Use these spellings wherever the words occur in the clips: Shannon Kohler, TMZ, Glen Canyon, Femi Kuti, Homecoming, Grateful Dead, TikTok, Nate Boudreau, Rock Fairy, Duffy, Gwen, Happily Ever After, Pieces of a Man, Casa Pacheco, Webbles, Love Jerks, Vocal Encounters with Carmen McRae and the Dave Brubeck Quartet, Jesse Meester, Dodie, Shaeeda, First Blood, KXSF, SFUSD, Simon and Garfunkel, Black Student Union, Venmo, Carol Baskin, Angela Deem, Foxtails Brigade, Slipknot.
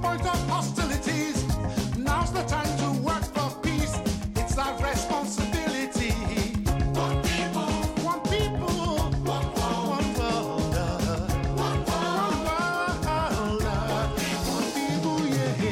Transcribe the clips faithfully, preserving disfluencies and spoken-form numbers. point of hostilities. Now's the time to work for peace. It's our responsibility. One people, one people, one world, one world, one world, one people, yeah.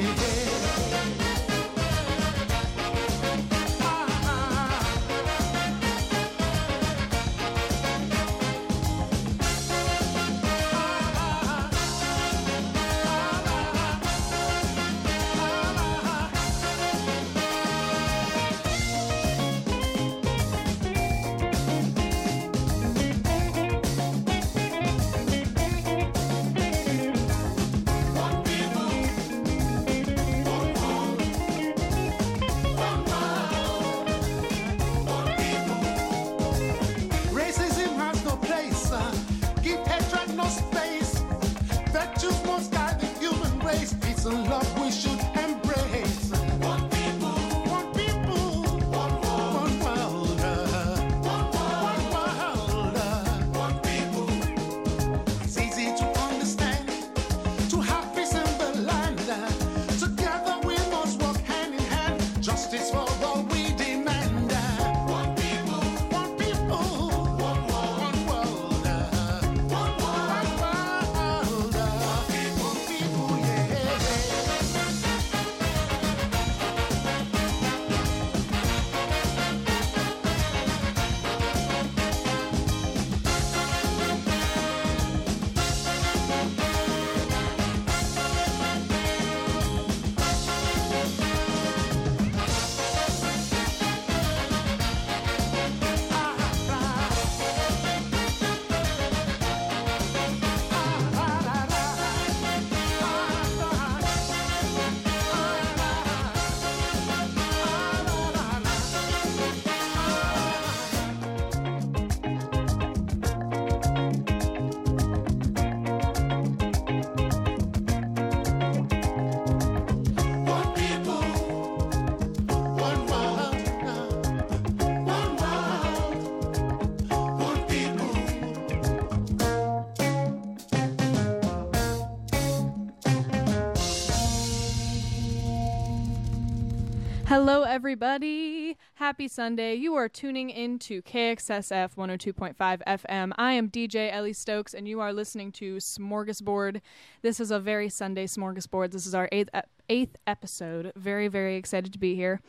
Hello, everybody. Happy Sunday. You are tuning in to K X S F one oh two point five F M. I am D J Ellie Stokes, and you are listening to Smorgasbord. This is a very Sunday Smorgasbord. This is our eighth episode. Eighth episode. Very, very excited to be here.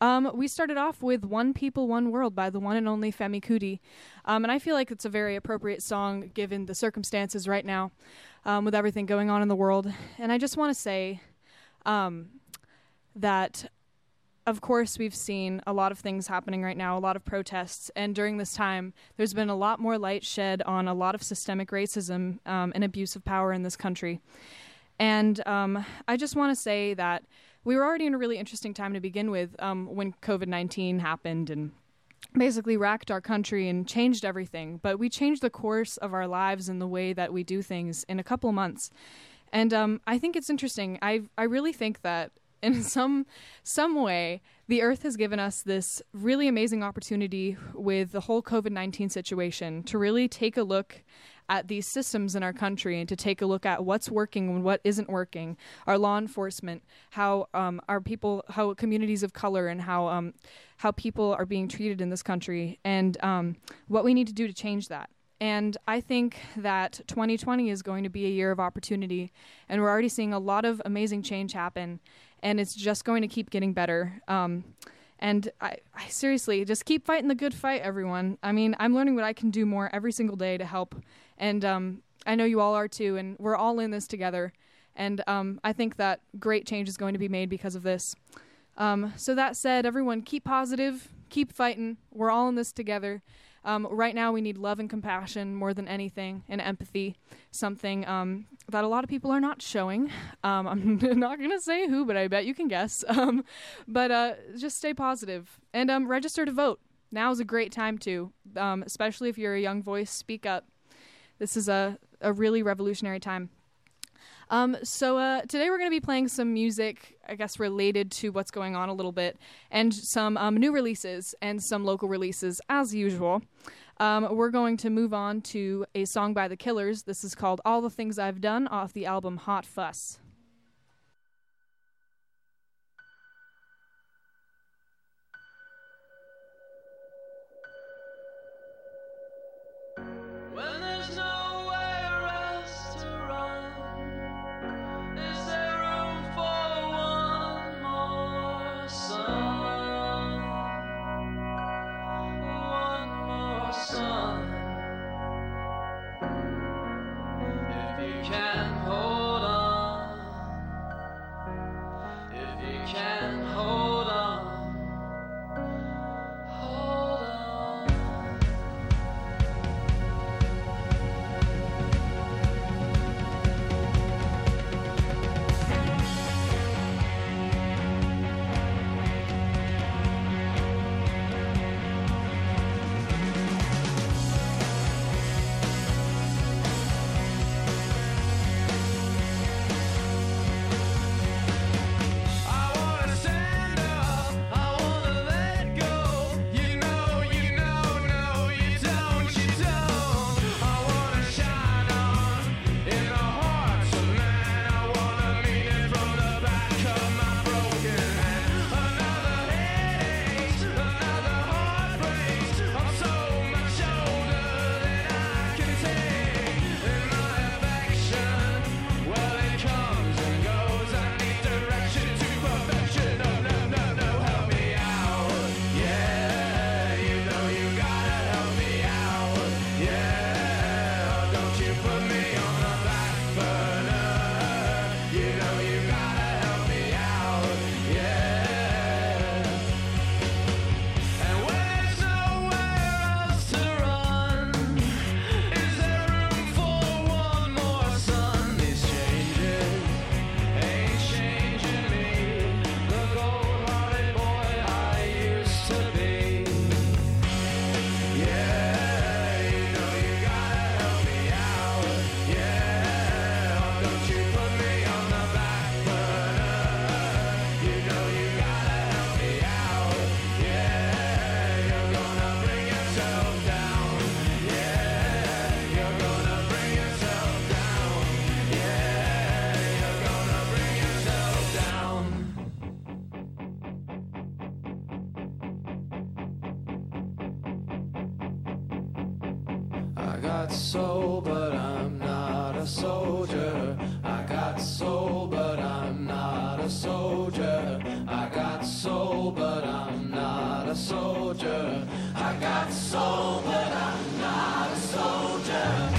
Um, we started off with One People, One World by the one and only Femi Kuti. Um, and I feel like it's a very appropriate song given the circumstances right now um, with everything going on in the world. And I just want to say um, that, of course, we've seen a lot of things happening right now, a lot of protests. And during this time, there's been a lot more light shed on a lot of systemic racism um, and abuse of power in this country. And um, I just want to say that we were already in a really interesting time to begin with um, when covid nineteen happened and basically racked our country and changed everything. But we changed the course of our lives and the way that we do things in a couple months. And um, I think it's interesting. I I really think that in some some way, the earth has given us this really amazing opportunity with the whole covid nineteen situation to really take a look at these systems in our country and to take a look at what's working and what isn't working, our law enforcement, how um, our people, how communities of color and how um, how people are being treated in this country and um, what we need to do to change that. And I think that twenty twenty is going to be a year of opportunity, and we're already seeing a lot of amazing change happen, and it's just going to keep getting better. Um, And I, I seriously, just keep fighting the good fight, everyone. I mean, I'm learning what I can do more every single day to help. And um, I know you all are too, and we're all in this together. And um, I think that great change is going to be made because of this. Um, so that said, everyone, keep positive, keep fighting. We're all in this together. Um, right now, we need love and compassion more than anything, and empathy, something um, that a lot of people are not showing. Um, I'm not going to say who, but I bet you can guess. Um, but uh, just stay positive and um, register to vote. Now is a great time to, um, especially if you're a young voice, speak up. This is a, a really revolutionary time. Um, so uh, today we're going to be playing some music, I guess, related to what's going on a little bit, and some um, new releases and some local releases, as usual. Um, we're going to move on to a song by The Killers. This is called All the Things I've Done off the album Hot Fuss. got soul, but I'm not a soldier. I got soul, but I'm not a soldier. I got soul, but I'm not a soldier. I got soul, but I'm not a soldier.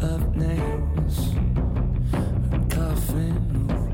Of nails, a coffin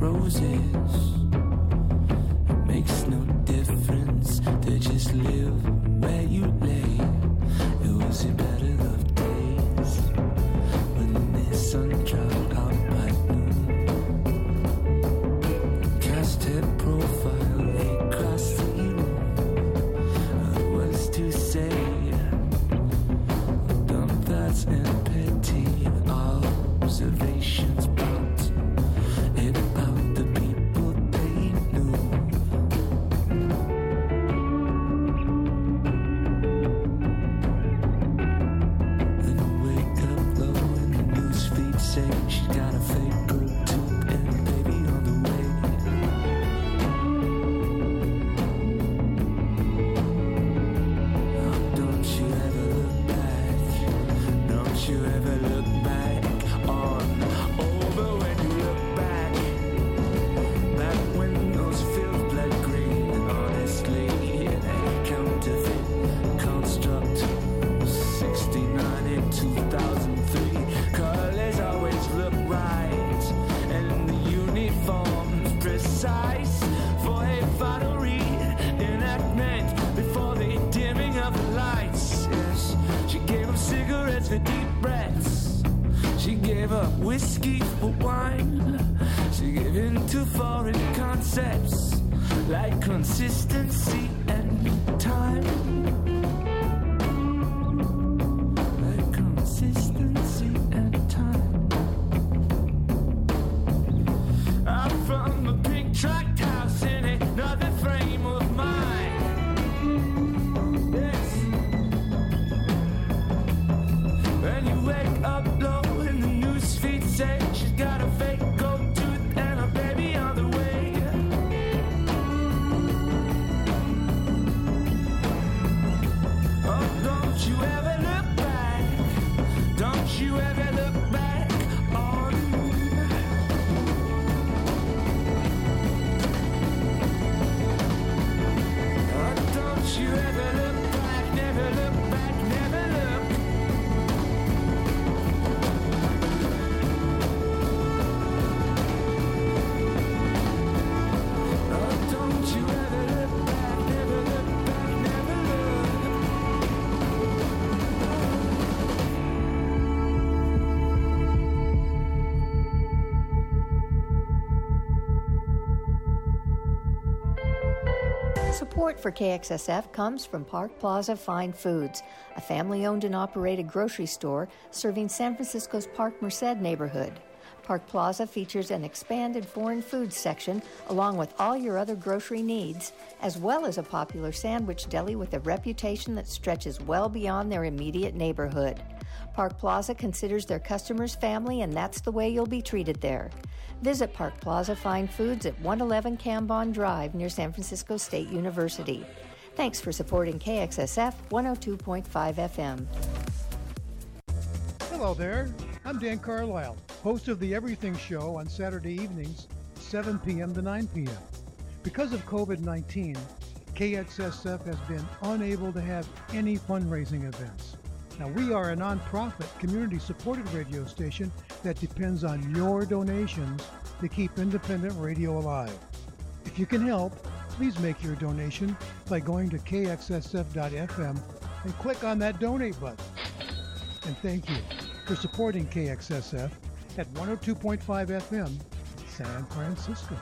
Support for K X S F comes from Park Plaza Fine Foods, a family-owned and operated grocery store serving San Francisco's Park Merced neighborhood. Park Plaza features an expanded foreign food section along with all your other grocery needs, as well as a popular sandwich deli with a reputation that stretches well beyond their immediate neighborhood. Park Plaza considers their customers family, and that's the way you'll be treated there. Visit Park Plaza Fine Foods at one eleven Cambon Drive near San Francisco State University. Thanks for supporting K X S F one oh two point five F M. Hello there. I'm Dan Carlisle, host of The Everything Show on Saturday evenings, seven p.m. to nine p.m. Because of covid nineteen, K X S F has been unable to have any fundraising events. Now, we are a nonprofit, community-supported radio station that depends on your donations to keep independent radio alive. If you can help, please make your donation by going to K X S F dot F M and click on that Donate button. And thank you for supporting K X S F at one oh two point five F M, San Francisco.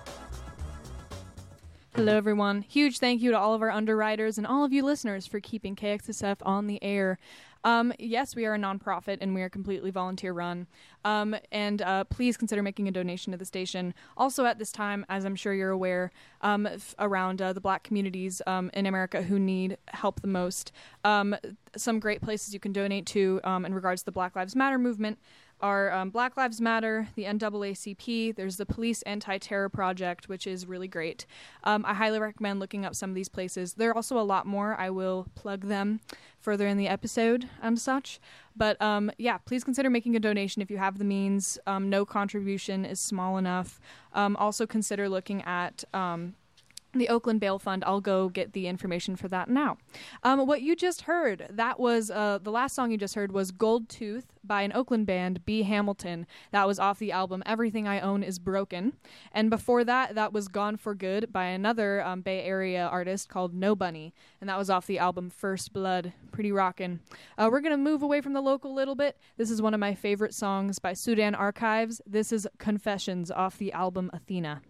Hello, everyone. Huge thank you to all of our underwriters and all of you listeners for keeping K X S F on the air. Um, yes, we are a nonprofit and we are completely volunteer run. Um, and uh, please consider making a donation to the station. Also, at this time, as I'm sure you're aware, um, f- around uh, the Black communities um, in America who need help the most, um, some great places you can donate to um, in regards to the Black Lives Matter movement are um, Black Lives Matter, the N double A C P, there's the Police Anti-Terror Project, which is really great. Um, I highly recommend looking up some of these places. There are also a lot more. I will plug them further in the episode and such. But um, yeah, please consider making a donation if you have the means. Um, no contribution is small enough. Um, also consider looking at... Um, the Oakland Bail Fund. I'll go get the information for that now. Um, what you just heard, that was, uh, the last song you just heard was Gold Tooth by an Oakland band, B. Hamilton. That was off the album Everything I Own is Broken. And before that, that was Gone for Good by another um, Bay Area artist called No Bunny. And that was off the album First Blood. Pretty rockin'. Uh, we're going to move away from the local a little bit. This is one of my favorite songs by Sudan Archives. This is Confessions off the album Athena.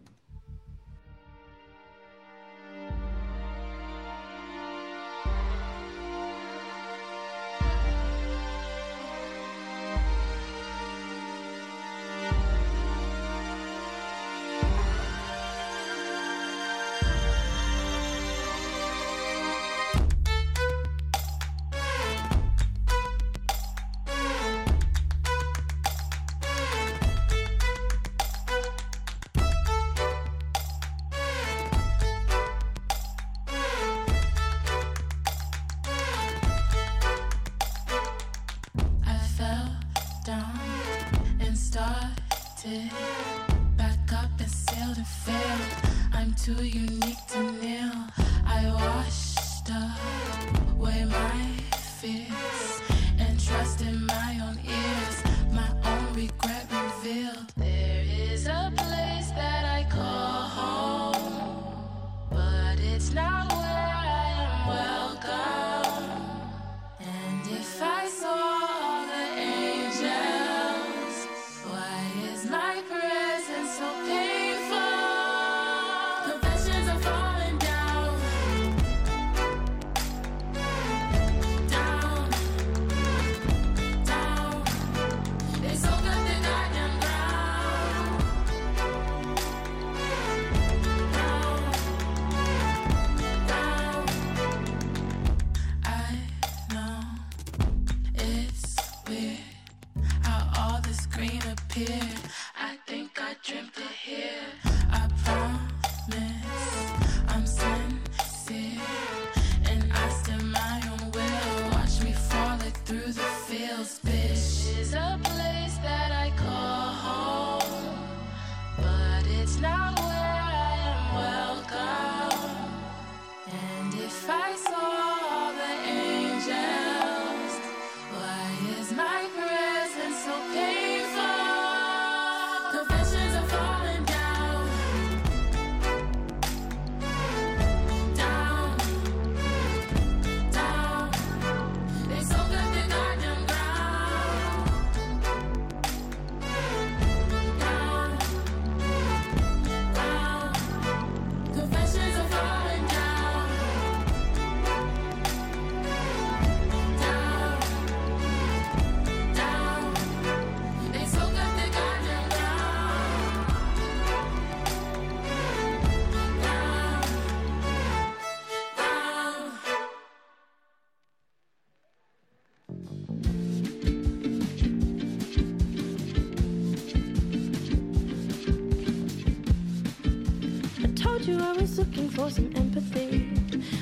Looking for some empathy.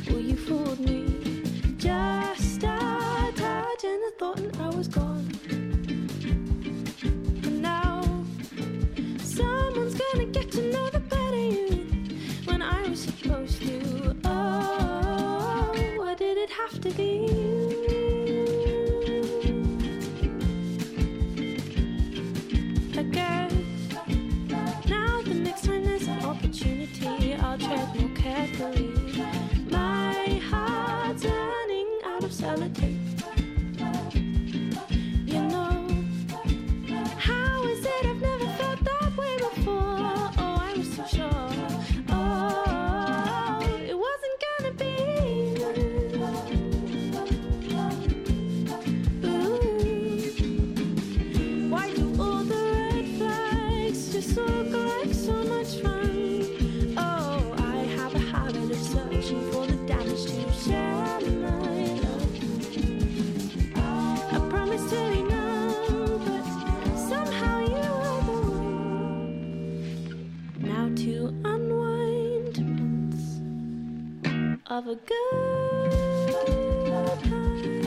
Well, you fooled me. Just started and the thought and I was gone. And now someone's gonna get to know the better you when I was supposed to. Oh, why did it have to be you? I guess now the next time there's an opportunity, I'll tread more carefully. My heart's running out of sellotape. You know, how is it I've never felt that way before? Oh, I was so sure. Oh, it wasn't gonna be. Ooh. Why do all the red flags just look like so much fun? Of a good time.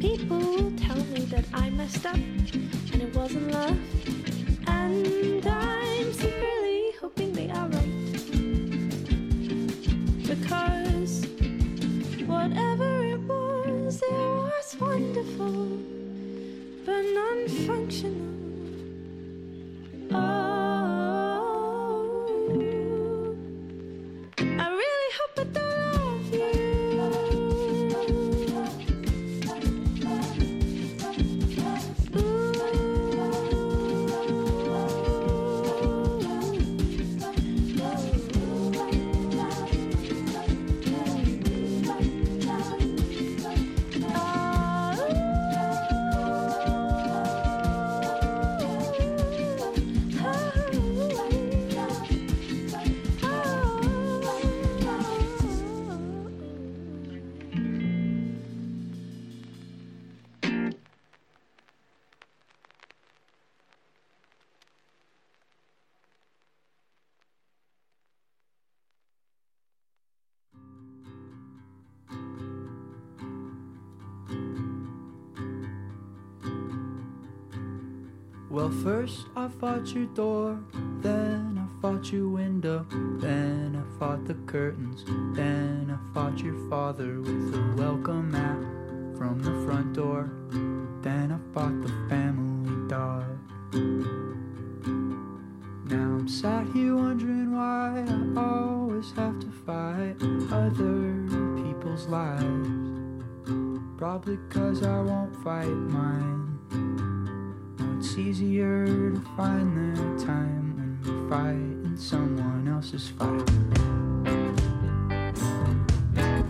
People tell me that I messed up and it wasn't love. Well, first I fought your door, then I fought your window, then I fought the curtains, then I fought your father with a welcome mat from the front door, then I fought the family dog. Now I'm sat here wondering why I always have to fight other people's lives, probably 'cause I won't fight mine. It's easier to find the time when you fight in someone else's fight. Then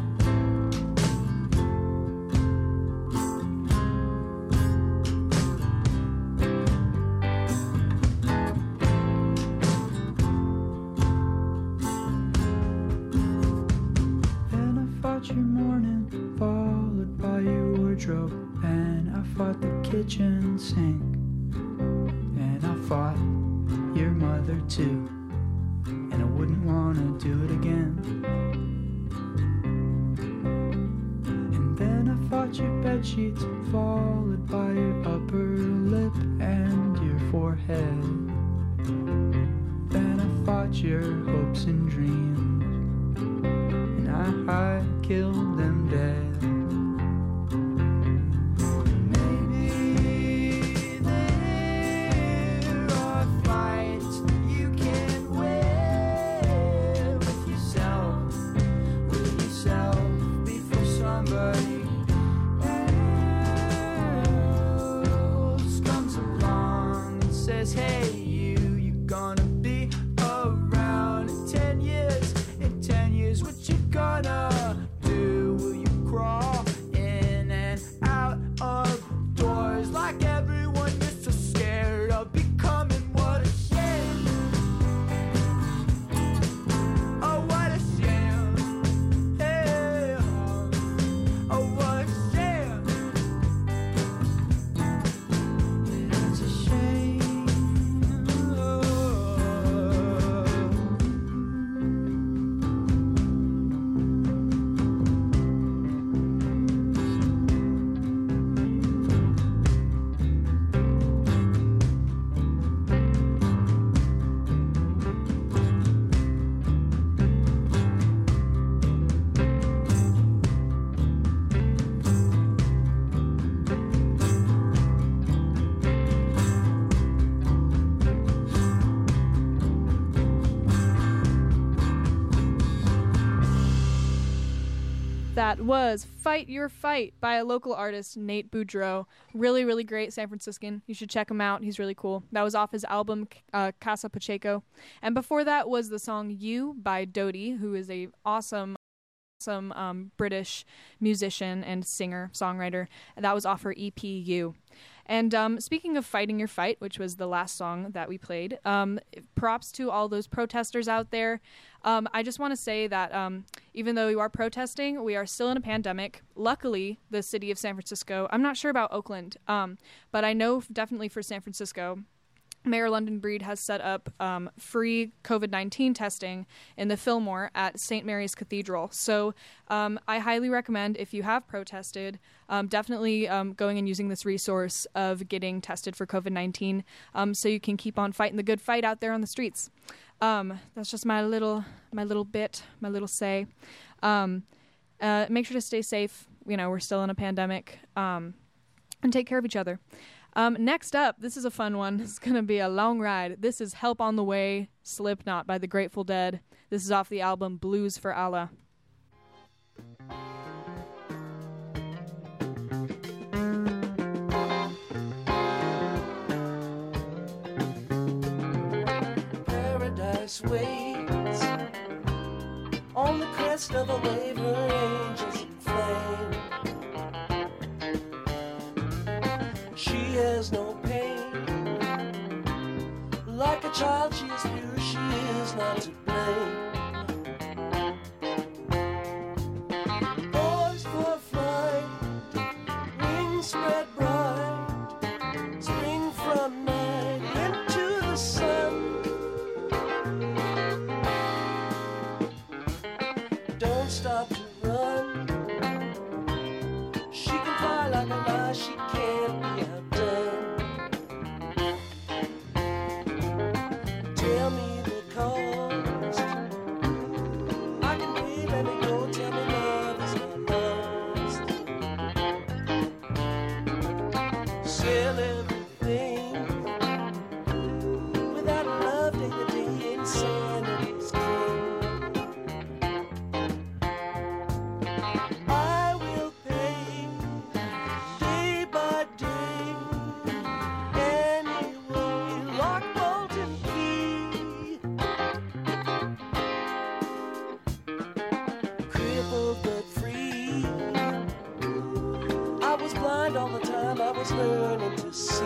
I fought your morning, followed by your wardrobe, and I fought the kitchen sink. Fought your mother too, and I wouldn't want to do it again. And then I fought your bedsheets, followed by your upper lip and your forehead. Then I fought your hopes and dreams, and I, I killed them dead. That was Fight Your Fight by a local artist, Nate Boudreau. Really, really great San Franciscan. You should check him out. He's really cool. That was off his album, uh, Casa Pacheco. And before that was the song You by Dodie, who is a awesome, awesome um, British musician and singer, songwriter. And that was off her E P, You. And um, speaking of Fighting Your Fight, which was the last song that we played, um, props to all those protesters out there. Um, I just want to say that um, even though you are protesting, we are still in a pandemic. Luckily, the city of San Francisco, I'm not sure about Oakland, um, but I know definitely for San Francisco, Mayor London Breed has set up um, free COVID nineteen testing in the Fillmore at Saint Mary's Cathedral. So um, I highly recommend, if you have protested, um, definitely um, going and using this resource of getting tested for COVID nineteen um, so you can keep on fighting the good fight out there on the streets. Um, that's just my little my little bit, my little say. Um, uh, make sure to stay safe. You know, we're still in a pandemic. Um, and take care of each other. Um, next up, this is a fun one. It's going to be a long ride. This is Help on the Way, Slipknot by the Grateful Dead. This is off the album Blues for Allah. Paradise waits on the crest of a wave of angels and flame. She has no pain. Like a child, she is pure, she is not to blame. Boys for flight, wings spread bright, spring from night into the sun. Don't stop to run. She can fly like a lie, she can't be outdone. mind all the time I was learning to see.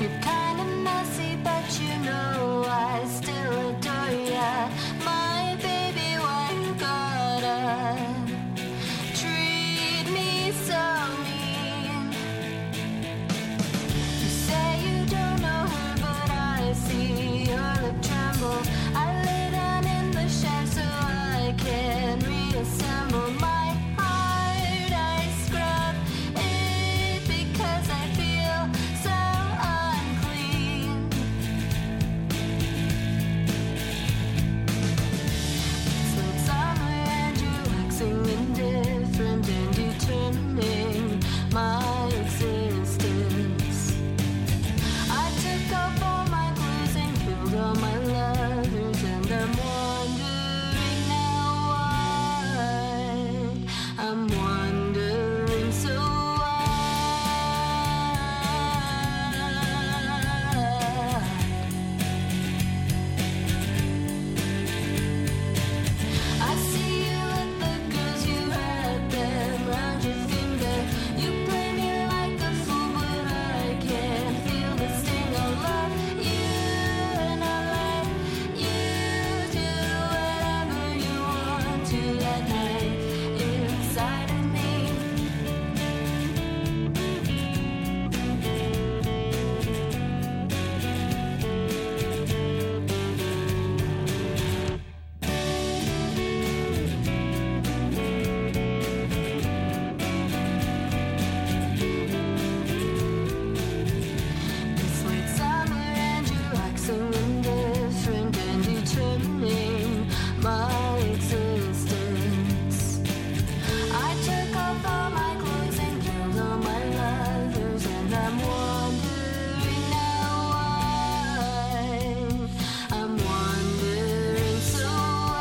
You're kind of messy, but you know I still adore ya. My baby, why you gotta treat me so mean? You say you don't know her, but I see your lip tremble. I lay down in the shade so I can reassemble my heart. I scrub it because I feel so unclean. Slip somewhere and you're waxing indifferent and you're turning my existence. I took off all my blues and killed all my lovers, and I'm wondering now why. I'm wondering so why. I see you at the girls, you had them round your finger. You play me like a fool, but I can feel the sting. I love you and I let you do whatever you want to that night inside of me. This late summer and you're waxing indifferent and determining my existence. I took off all my clothes and killed all my lovers, and I'm wondering now why. I'm wondering so why.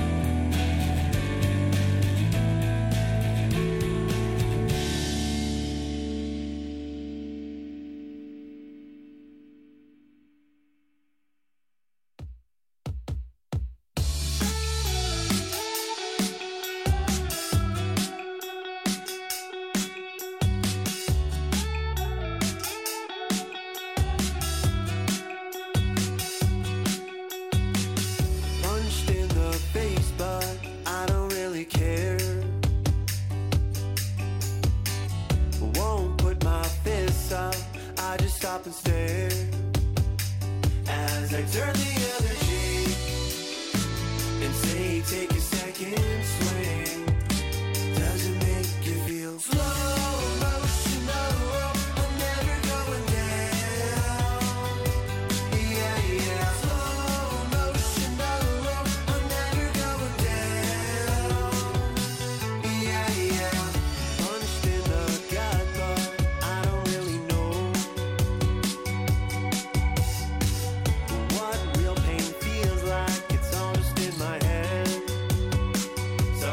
Punched in the face, but I don't really care. Won't put my fists up, I just stop and stare. As I turn the other cheek and say, take a second swing. Does it make you feel slow emotional? I'm never going down. Yeah, yeah. Slow emotional. I'm never going down. Yeah, yeah. Punched in the gut, but I don't really know what real pain feels like. It's all just in my head. So I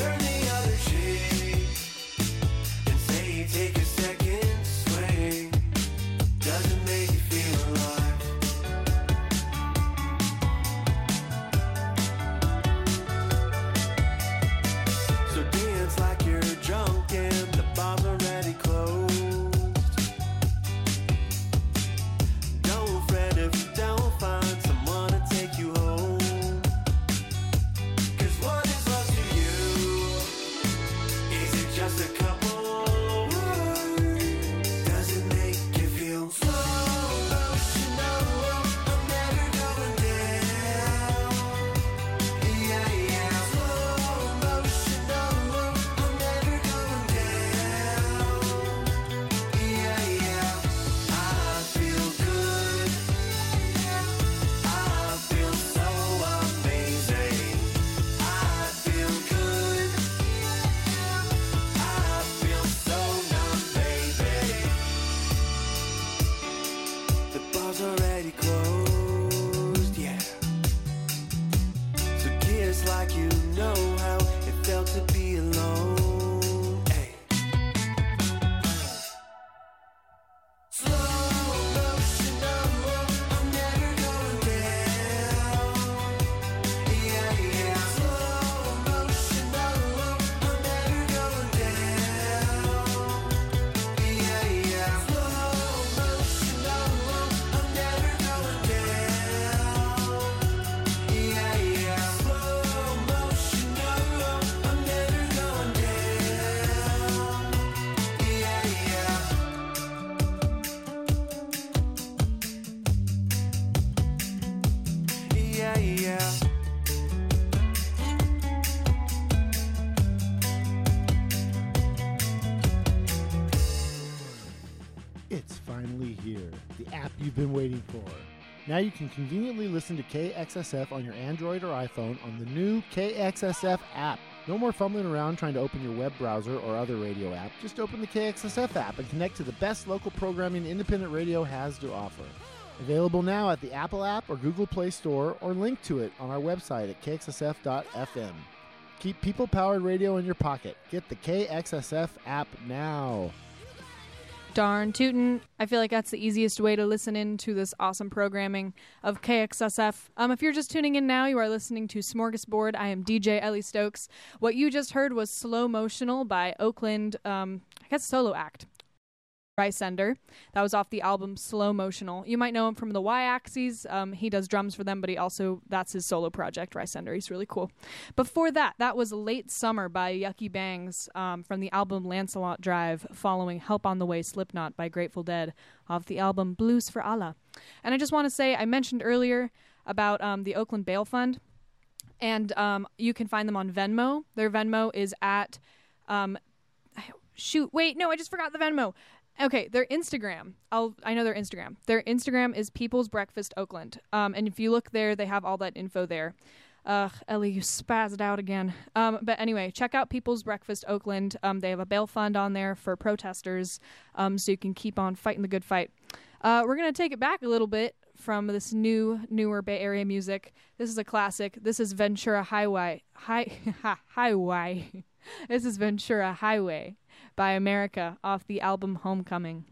turn the other cheek and say, take a second swing. Doesn't make you feel alive. So dance like you're drunk and the bar's already closed. Don't fret if you don't find someone to take you home. Cause what is love to you? Is it just a couple words? Does it make you feel slow emotional? I'm never going down. Yeah, yeah. Slow emotional. I'm never going down. Yeah, yeah. I feel good. I feel so amazing. I feel good. I here, the app you've been waiting for. Now you can conveniently listen to K X S F on your Android or iPhone on the new K X S F app. No more fumbling around trying to open your web browser or other radio app. Just open the K X S F app and connect to the best local programming independent radio has to offer. Available now at the Apple app or Google Play Store, or link to it on our website at K X S F dot F M. Keep people-powered radio in your pocket. Get the K X S F app now. Darn tootin'. I feel like that's the easiest way to listen in to this awesome programming of K X S F. Um, if you're just tuning in now, you are listening to Smorgasbord. I am D J Ellie Stokes. What you just heard was Slow Motional by Oakland, um, I guess, solo act, Rice Ender. That was off the album Slow Motional. You might know him from the Y-Axis. Um, he does drums for them, but he also, that's his solo project, Rice Ender. He's really cool. Before that, that was Late Summer by Yucky Bangs um, from the album Lancelot Drive, following Help on the Way, Slipknot by Grateful Dead, off the album Blues for Allah. And I just want to say, I mentioned earlier about um, the Oakland Bail Fund, and um, you can find them on Venmo. Their Venmo is at, um, shoot, wait, no, I just forgot the Venmo. Okay, their Instagram. I'll, I know their Instagram. Their Instagram is People's Breakfast Oakland. Um, and if you look there, they have all that info there. Ugh, Ellie, you spazzed out again. Um, but anyway, check out People's Breakfast Oakland. Um, they have a bail fund on there for protesters, um, so you can keep on fighting the good fight. Uh, we're going to take it back a little bit from this new, newer Bay Area music. This is a classic. This is Ventura Highway. Hi- Highway. This is Ventura Highway by America, off the album Homecoming.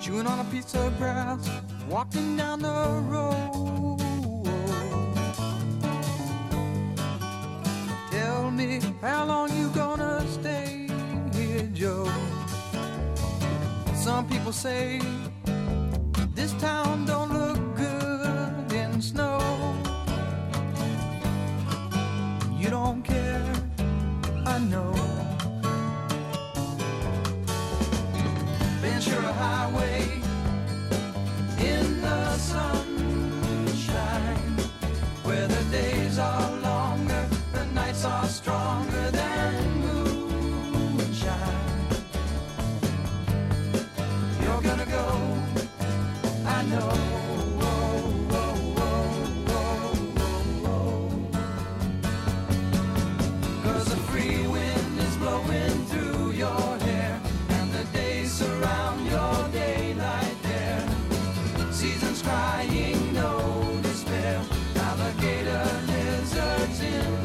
Chewing on a piece of grass, walking down the road. Tell me, how long you gonna stay here, Joe? Some people say this town don't look good in snow. You don't care, I know. Ventura Highway in the sunshine, where the days are longer, the nights are stronger than moonshine. You're gonna go, I know. Oh, oh, oh, oh, oh. Cause a free wind is blowing through your hair, and the days surround your daylight there. Seasons crying, no despair, alligator lizards in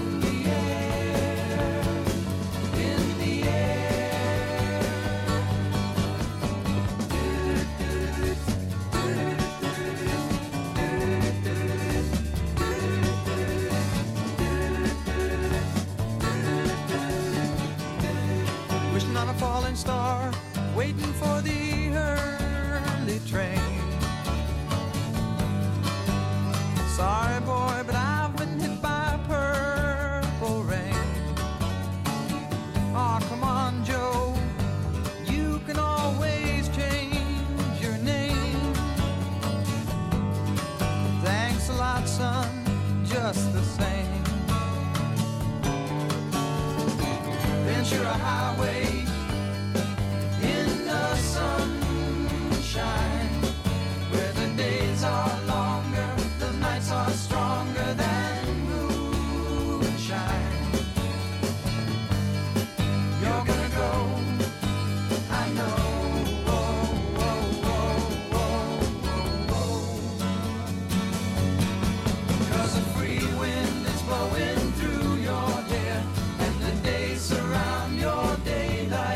falling star, waiting for the early train. Sorry, boy, but I've been hit by purple rain. Aw, oh, come on, Joe, you can always change your name. Thanks a lot, son, just the same. Ventura Highway, sunshine, where the days are longer, the nights are stronger than moonshine. You're gonna go, I know. Oh, oh, oh, oh, oh, oh. Cause a free wind is blowing through your hair, and the days surround your daylight.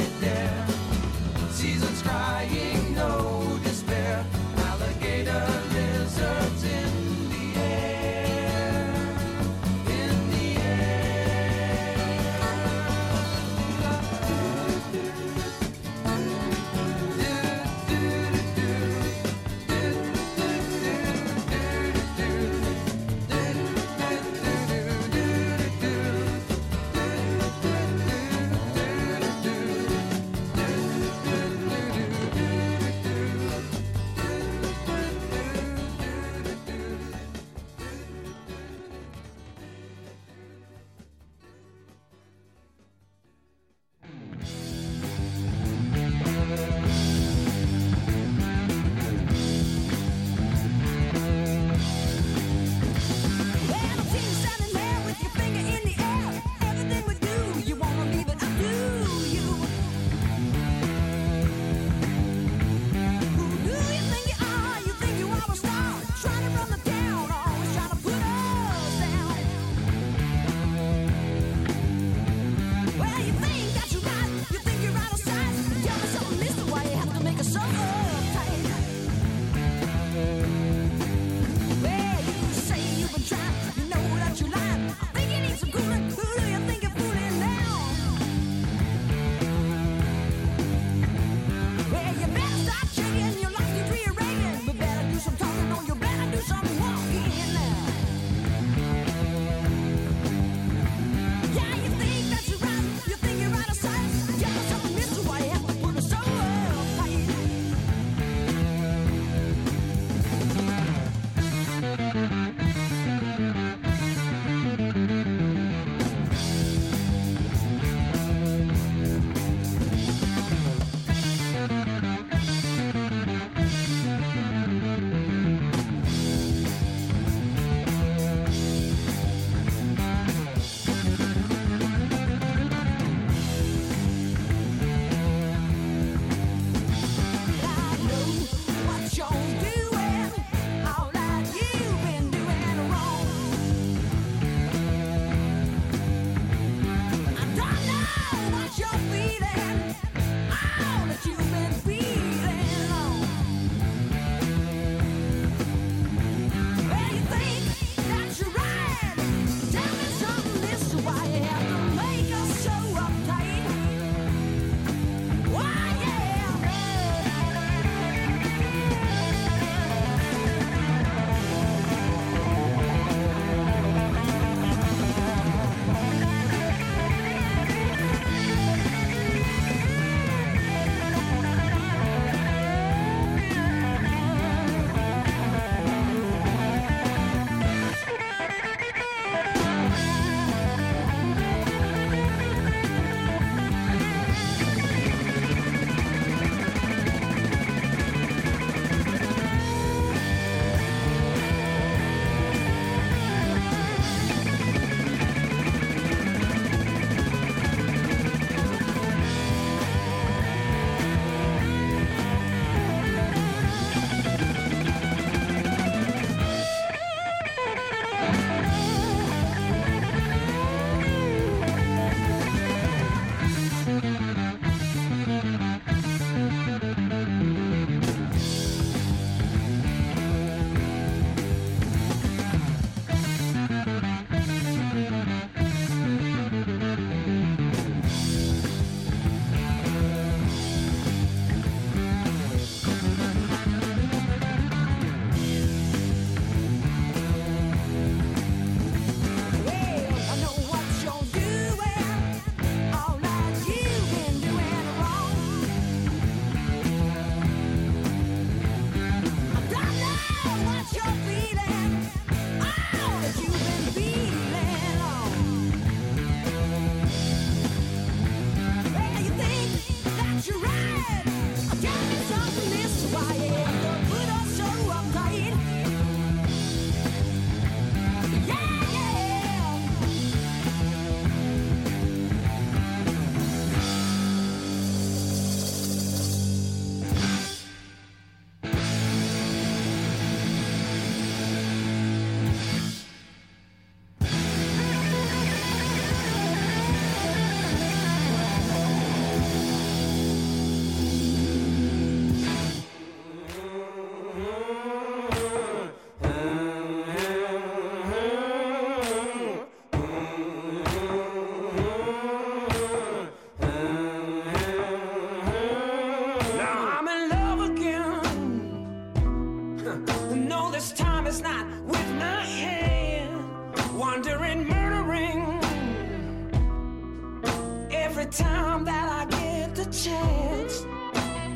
Every time that I get the chance,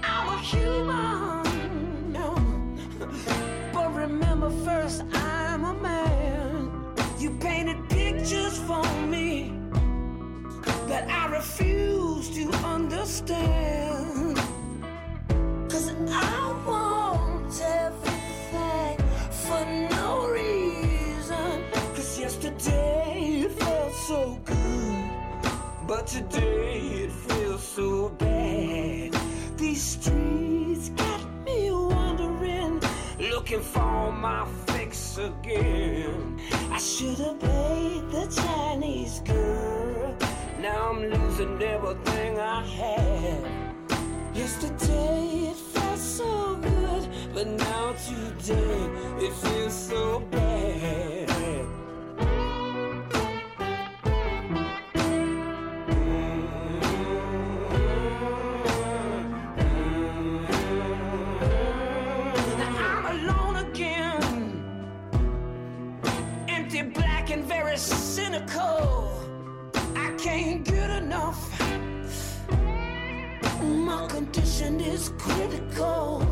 I'm a human, no. But remember first, I'm a man. You painted pictures for me that I refuse to understand. 'Cause I want everything for no reason. 'Cause yesterday it felt so good, but today it feels so bad. These streets got me wandering, looking for my fix again. I should have paid the Chinese girl. Now I'm losing everything I had. Yesterday it felt so good, but now today it feels so bad. Now I'm alone again, empty, black, and very cynical. I can't get enough. My condition is critical.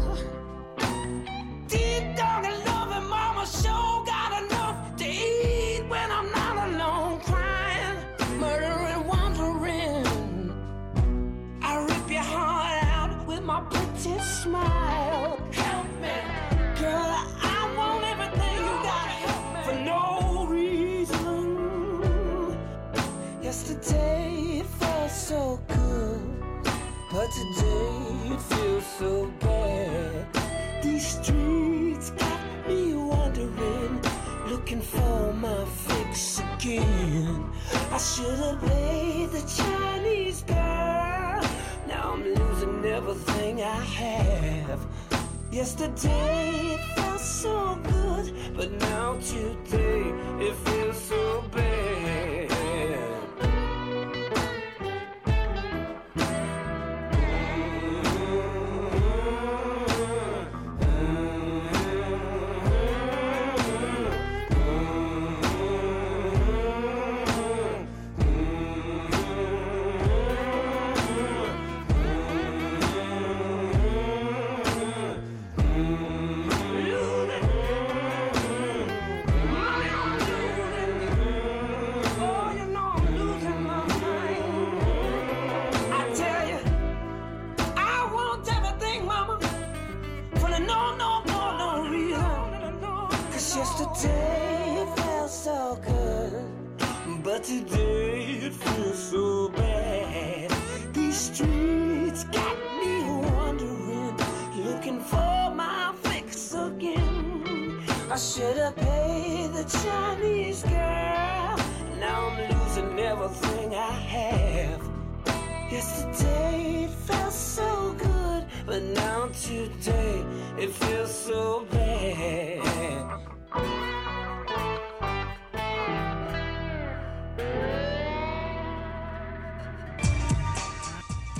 Deep down in love, and mama sure got enough to eat when I'm not alone, crying, murdering, wandering. I rip your heart out with my pretty smile. Help me, girl, I want everything you got for no reason. Yesterday it felt so good, but today it feels so bad. These streets got me wandering, looking for my fix again. I should have paid the Chinese girl. Now I'm losing everything I have. Yesterday it felt so good, but now today it feels so bad.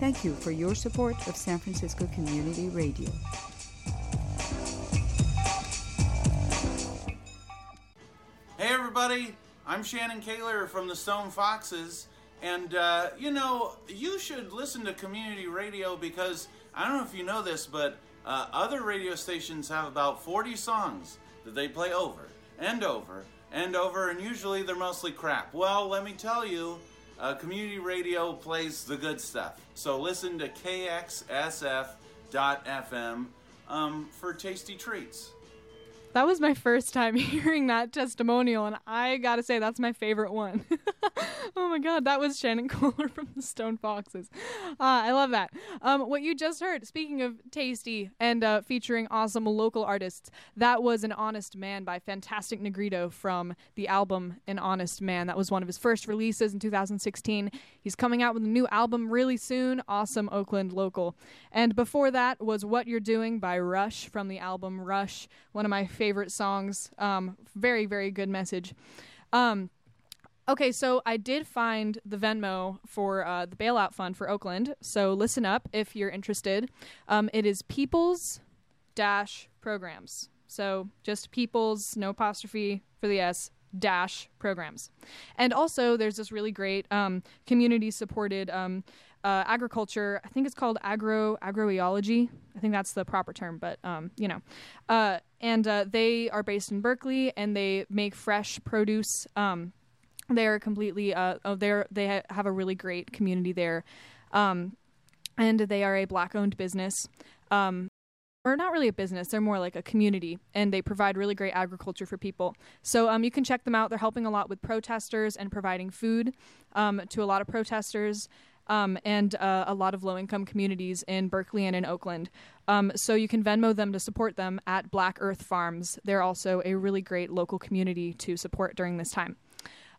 Thank you for your support of San Francisco Community Radio. Hey everybody, I'm Shannon Kaler from the Stone Foxes, and uh, you know, you should listen to community radio because, I don't know if you know this, but uh, other radio stations have about forty songs that they play over and over and over, and usually they're mostly crap. Well, let me tell you, Uh, community radio plays the good stuff. So listen to K X S F dot F M um, for tasty treats. That was my first time hearing that testimonial, and I gotta say, that's my favorite one. Oh my God, that was Shannon Kohler from the Stone Foxes. Uh, I love that. Um, what you just heard, speaking of tasty and uh, featuring awesome local artists, that was An Honest Man by Fantastic Negrito from the album An Honest Man. That was one of his first releases in two thousand sixteen. He's coming out with a new album really soon. Awesome Oakland local. And before that was What You're Doing by Rush from the album Rush, one of my favorite favorite songs. Um, very, very good message. Um, okay, so I did find the Venmo for uh, the bailout fund for Oakland. So listen up if you're interested. Um, it is People's dash programs. So just People's, no apostrophe for the S, dash programs. And also there's this really great um, community supported um, uh, agriculture. I think it's called agro agroecology. I think that's the proper term, but um, you know. Uh, And uh, they are based in Berkeley, and they make fresh produce. Um, they are completely uh, – they're, they ha- have a really great community there. Um, and they are a Black-owned business. Um, or not really a business. They're more like a community, and they provide really great agriculture for people. So um, you can check them out. They're helping a lot with protesters and providing food um, to a lot of protesters. Um, and uh, a lot of low-income communities in Berkeley and in Oakland. Um, so you can Venmo them to support them at Black Earth Farms. They're also a really great local community to support during this time.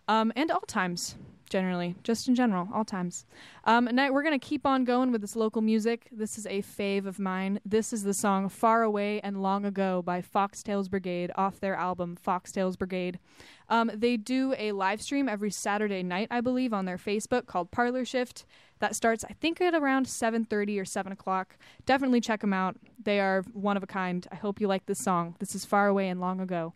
Um, and all times, generally. Just in general, all times. Um, and I, we're going to keep on going with this local music. This is a fave of mine. This is the song Far Away and Long Ago by Foxtails Brigade off their album Foxtails Brigade. Um, they do a live stream every Saturday night, I believe, on their Facebook called Parlor Shift. That starts, I think, at around seven thirty or seven o'clock. Definitely check them out. They are one of a kind. I hope you like this song. This is Far Away and Long Ago.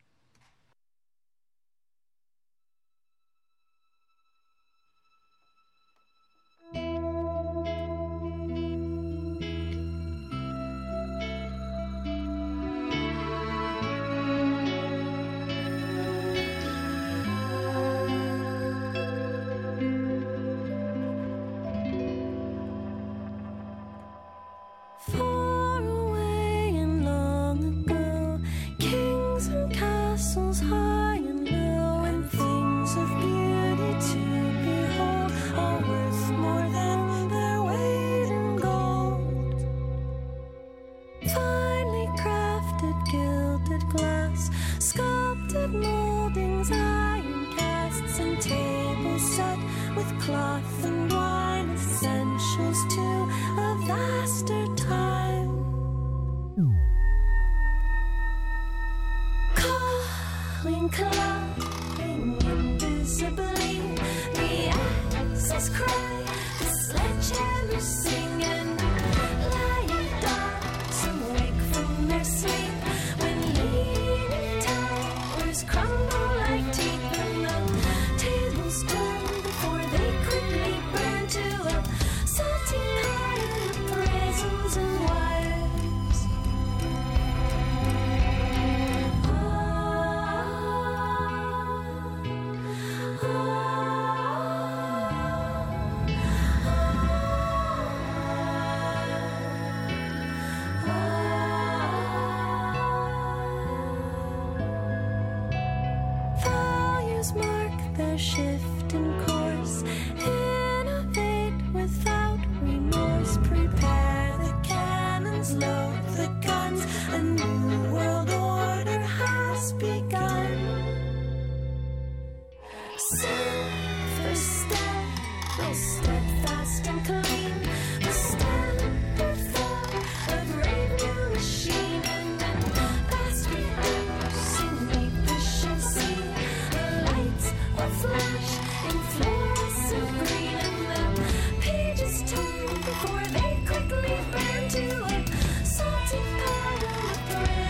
Before they quickly burn to a salty pile of bread.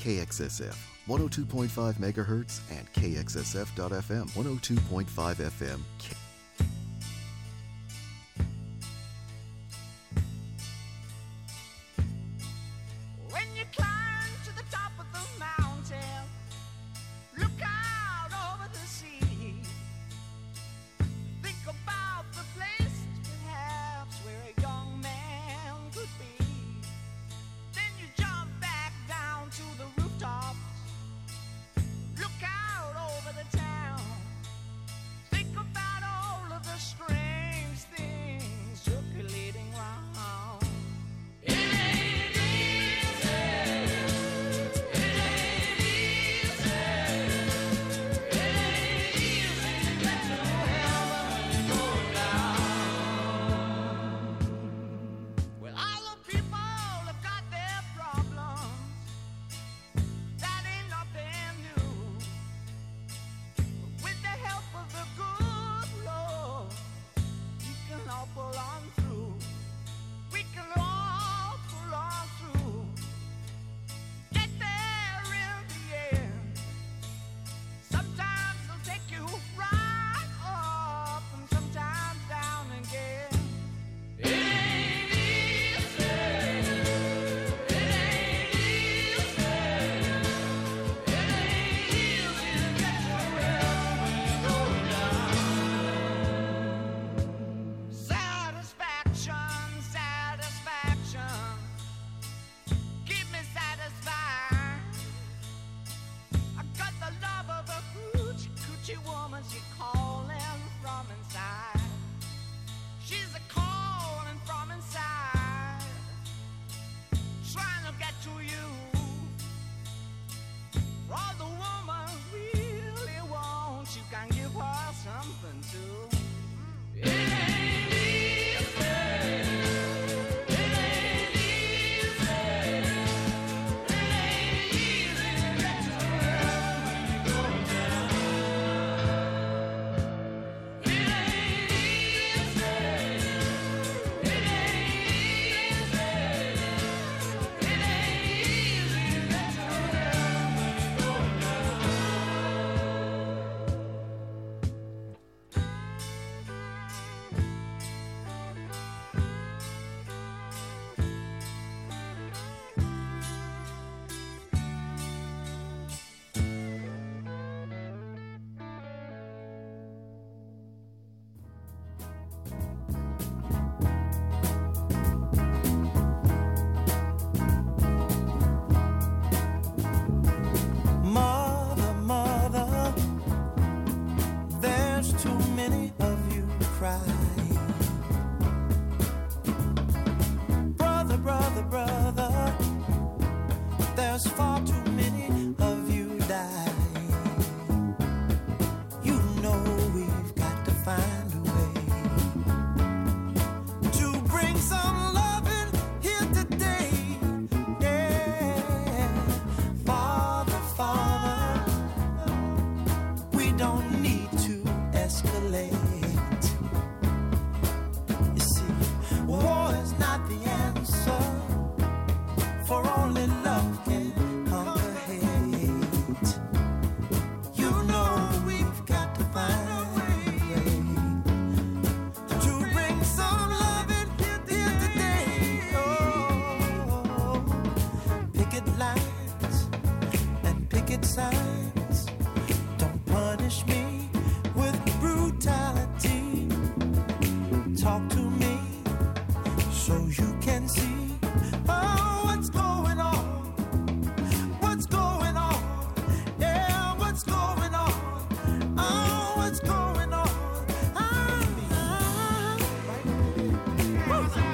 K X S F one oh two point five megahertz and K X S F dot F M one oh two point five F M. K-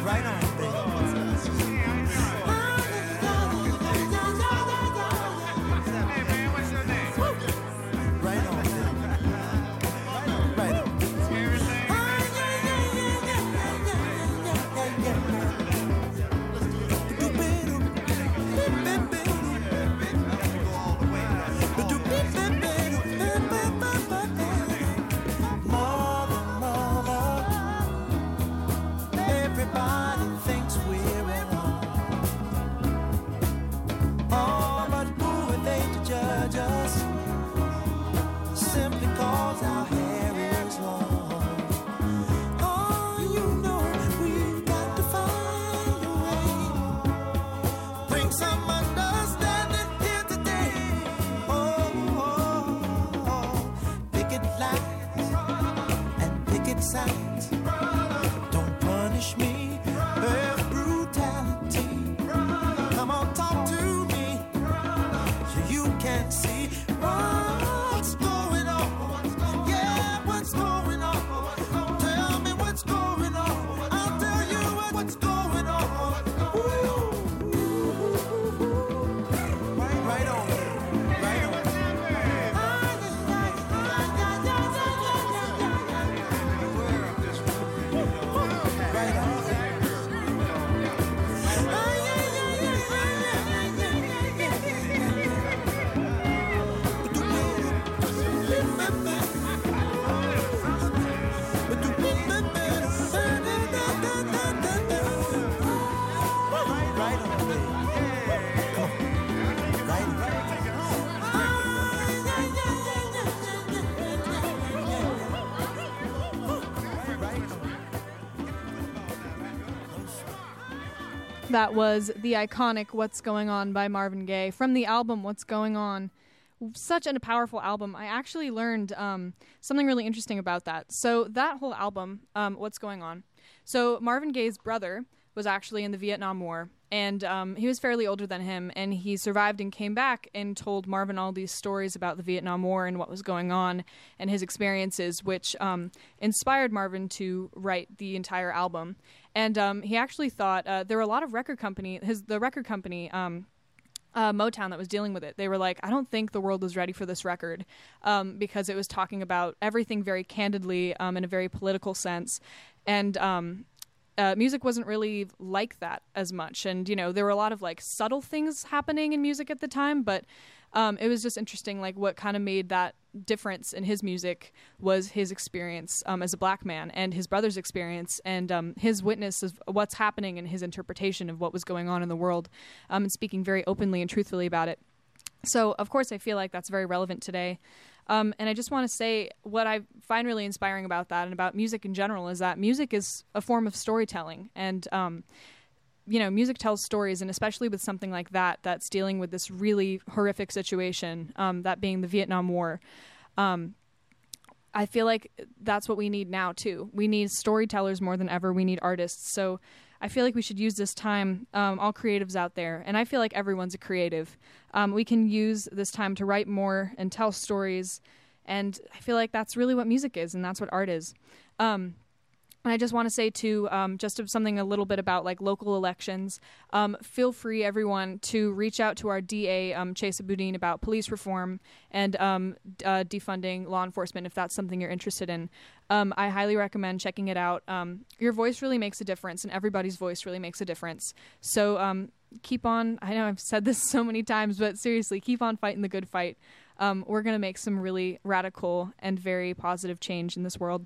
right on. That was the iconic What's Going On by Marvin Gaye from the album What's Going On. Such a powerful album. I actually learned um, something really interesting about that. So that whole album, um, What's Going On. So Marvin Gaye's brother was actually in the Vietnam War, and um, he was fairly older than him, and he survived and came back and told Marvin all these stories about the Vietnam War and what was going on and his experiences, which um, inspired Marvin to write the entire album. And um, he actually thought uh, there were a lot of record company, his, the record company, um, uh, Motown, that was dealing with it. They were like, I don't think the world is ready for this record, um, because it was talking about everything very candidly, um, in a very political sense. And um, Uh, music wasn't really like that as much. And, you know, there were a lot of like subtle things happening in music at the time, but um, it was just interesting, like what kind of made that difference in his music was his experience um, as a black man and his brother's experience and um, his witness of what's happening and his interpretation of what was going on in the world, um, and speaking very openly and truthfully about it. So, of course, I feel like that's very relevant today. Um, and I just want to say what I find really inspiring about that and about music in general is that music is a form of storytelling. And, um, you know, music tells stories, and especially with something like that, that's dealing with this really horrific situation, um, that being the Vietnam War. Um, I feel like that's what we need now, too. We need storytellers more than ever. We need artists. So I feel like we should use this time, um, all creatives out there, and I feel like everyone's a creative. Um, we can use this time to write more and tell stories, and I feel like that's really what music is, and that's what art is. Um, and I just want to say, too, um, just something a little bit about like local elections. Um, feel free, everyone, to reach out to our D A, um, Chesa Boudin, about police reform and um, uh, defunding law enforcement if that's something you're interested in. Um, I highly recommend checking it out. Um, your voice really makes a difference, and everybody's voice really makes a difference. So um, keep on. I know I've said this so many times, but seriously, keep on fighting the good fight. Um, we're going to make some really radical and very positive change in this world.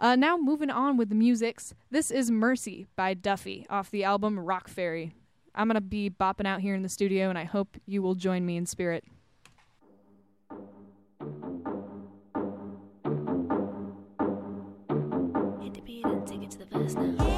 Uh, now moving on with the musics. This is Mercy by Duffy off the album Rock Fairy. I'm going to be bopping out here in the studio, and I hope you will join me in spirit. Hit the beat and take it to the verse now. Yeah.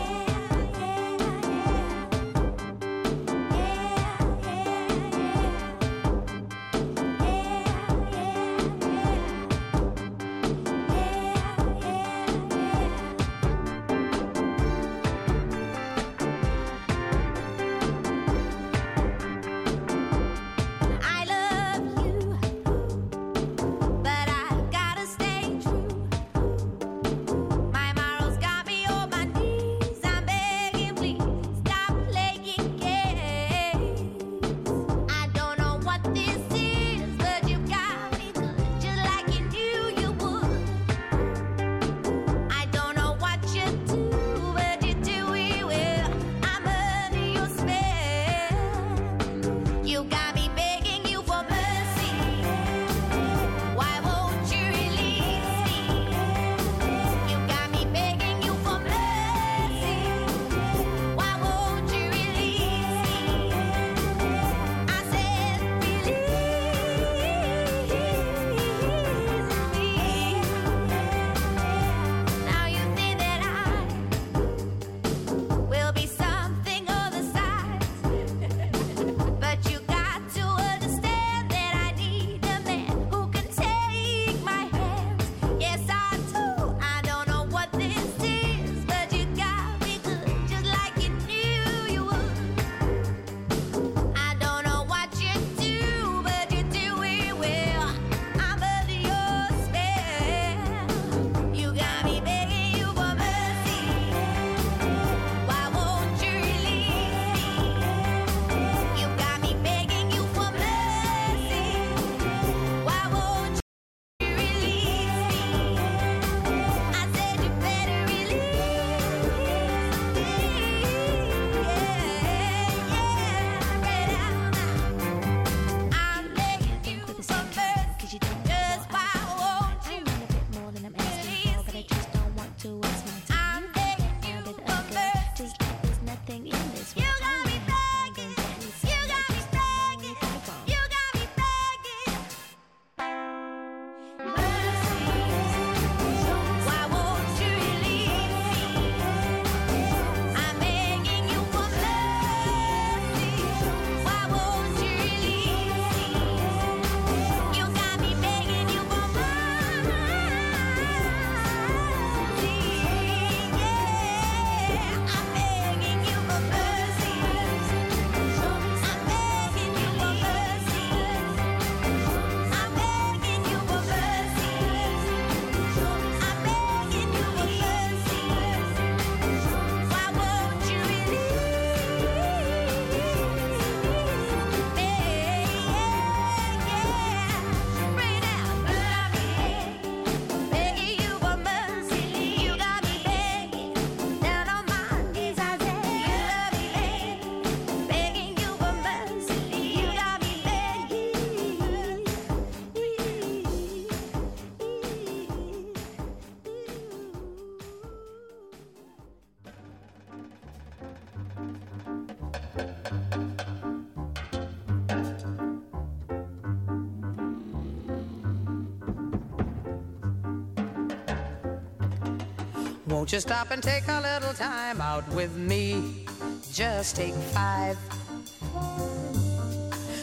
Won't you stop and take a little time out with me? Just take five.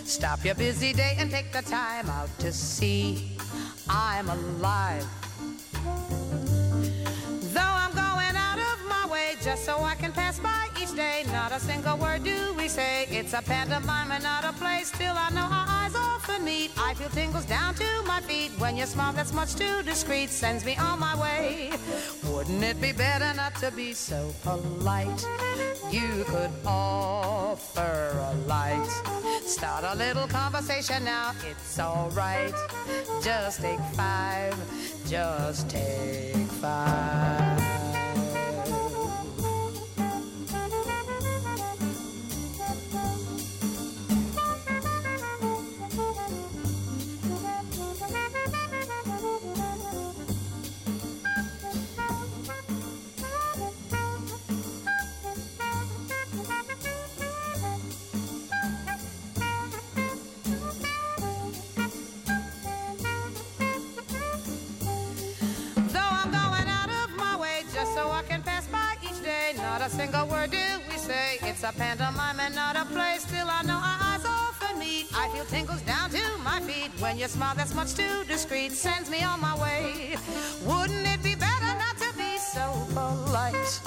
Stop your busy day and take the time out to see I'm alive. Though I'm going out of my way just so I can pass by each day, not a single word do we say. It's a pantomime and not a play. Still I know our eyes often meet. I feel tingles down to my feet. When you smile that's much too discreet, sends me on my way. Wouldn't it be better not to be so polite? You could offer a light. Start a little conversation now, it's alright. Just take five, just take five. Not a single word do we say. It's a pantomime and not a play. Still I know our eyes often meet. I feel tingles down to my feet. When you smile that's much too discreet, sends me on my way. Wouldn't it be better not to be so polite?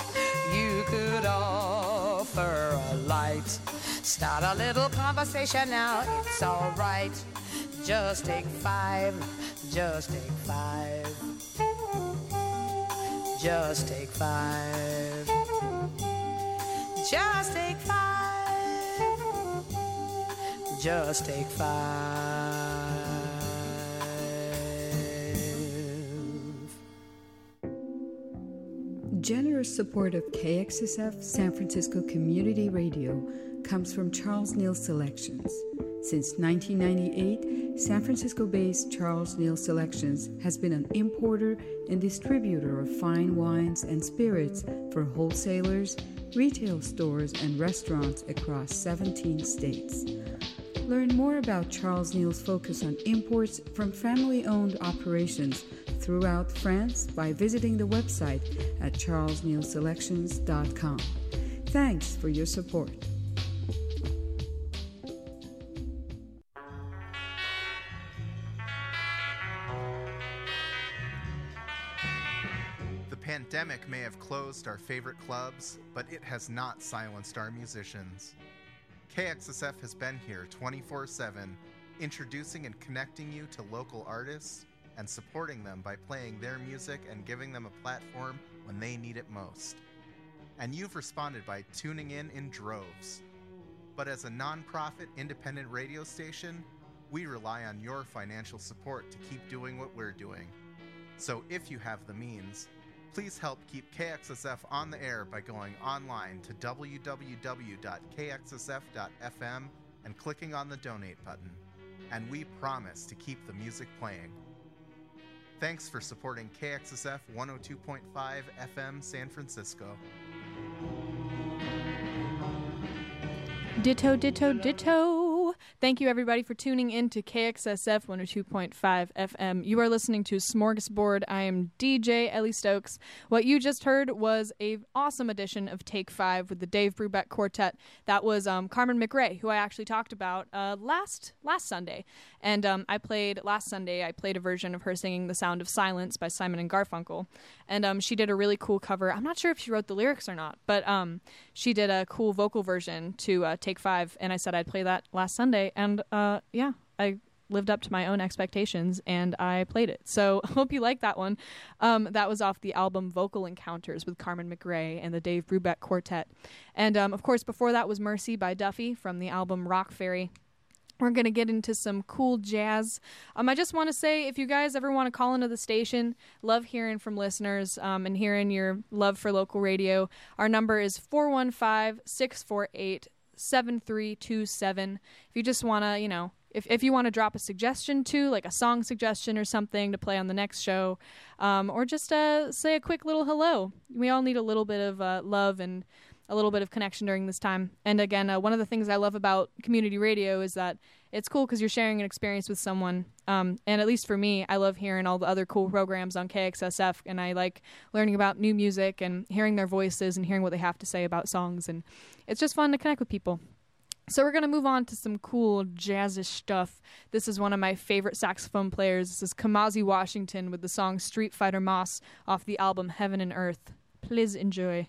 You could offer a light. Start a little conversation now, it's alright. Just take five, just take five. Just take five. Just take five. Just take five. Generous support of K X S F San Francisco Community Radio comes from Charles Neal Selections. Since nineteen ninety-eight, San Francisco-based Charles Neal Selections has been an importer and distributor of fine wines and spirits for wholesalers, retail stores and restaurants across seventeen states. Learn more about Charles Neal's focus on imports from family-owned operations throughout France by visiting the website at charles neal selections dot com. Thanks for your support. The pandemic may have closed our favorite clubs, but it has not silenced our musicians. K X S F has been here twenty-four seven, introducing and connecting you to local artists and supporting them by playing their music and giving them a platform when they need it most. And you've responded by tuning in in droves. But as a nonprofit independent radio station, we rely on your financial support to keep doing what we're doing. So if you have the means, please help keep K X S F on the air by going online to w w w dot k x s f dot f m and clicking on the donate button. And we promise to keep the music playing. Thanks for supporting K X S F one oh two point five F M San Francisco. Ditto, ditto, ditto. Thank you, everybody, for tuning in to K X S F one oh two point five F M. You are listening to Smorgasbord. I am D J Ellie Stokes. What you just heard was an awesome edition of Take Five with the Dave Brubeck Quartet. That was um, Carmen McRae, who I actually talked about uh, last last Sunday. And um, I played, last Sunday, I played a version of her singing The Sound of Silence by Simon and Garfunkel. And um, she did a really cool cover. I'm not sure if she wrote the lyrics or not, but um, she did a cool vocal version to uh, Take Five, and I said I'd play that last Sunday, and uh yeah I lived up to my own expectations and I played it, so hope you like that one. Um that was off the album Vocal Encounters with Carmen McRae and the Dave Brubeck Quartet. And um of course before that was Mercy by Duffy from the album Rock Fairy. We're going to get into some cool jazz. Um, I just want to say, if you guys ever want to call into the station, love hearing from listeners um, and hearing your love for local radio. Our number is four one five, six four eight, seven three two seven. If you just want to, you know, if, if you want to drop a suggestion too, like a song suggestion or something to play on the next show, um, or just uh, say a quick little hello. We all need a little bit of uh, love and a little bit of connection during this time. And again, uh, one of the things I love about community radio is that it's cool because you're sharing an experience with someone. Um, and at least for me, I love hearing all the other cool programs on K X S F, and I like learning about new music and hearing their voices and hearing what they have to say about songs. And it's just fun to connect with people. So we're going to move on to some cool jazzish stuff. This is one of my favorite saxophone players. This is Kamasi Washington with the song Street Fighter Moss off the album Heaven and Earth. Please enjoy.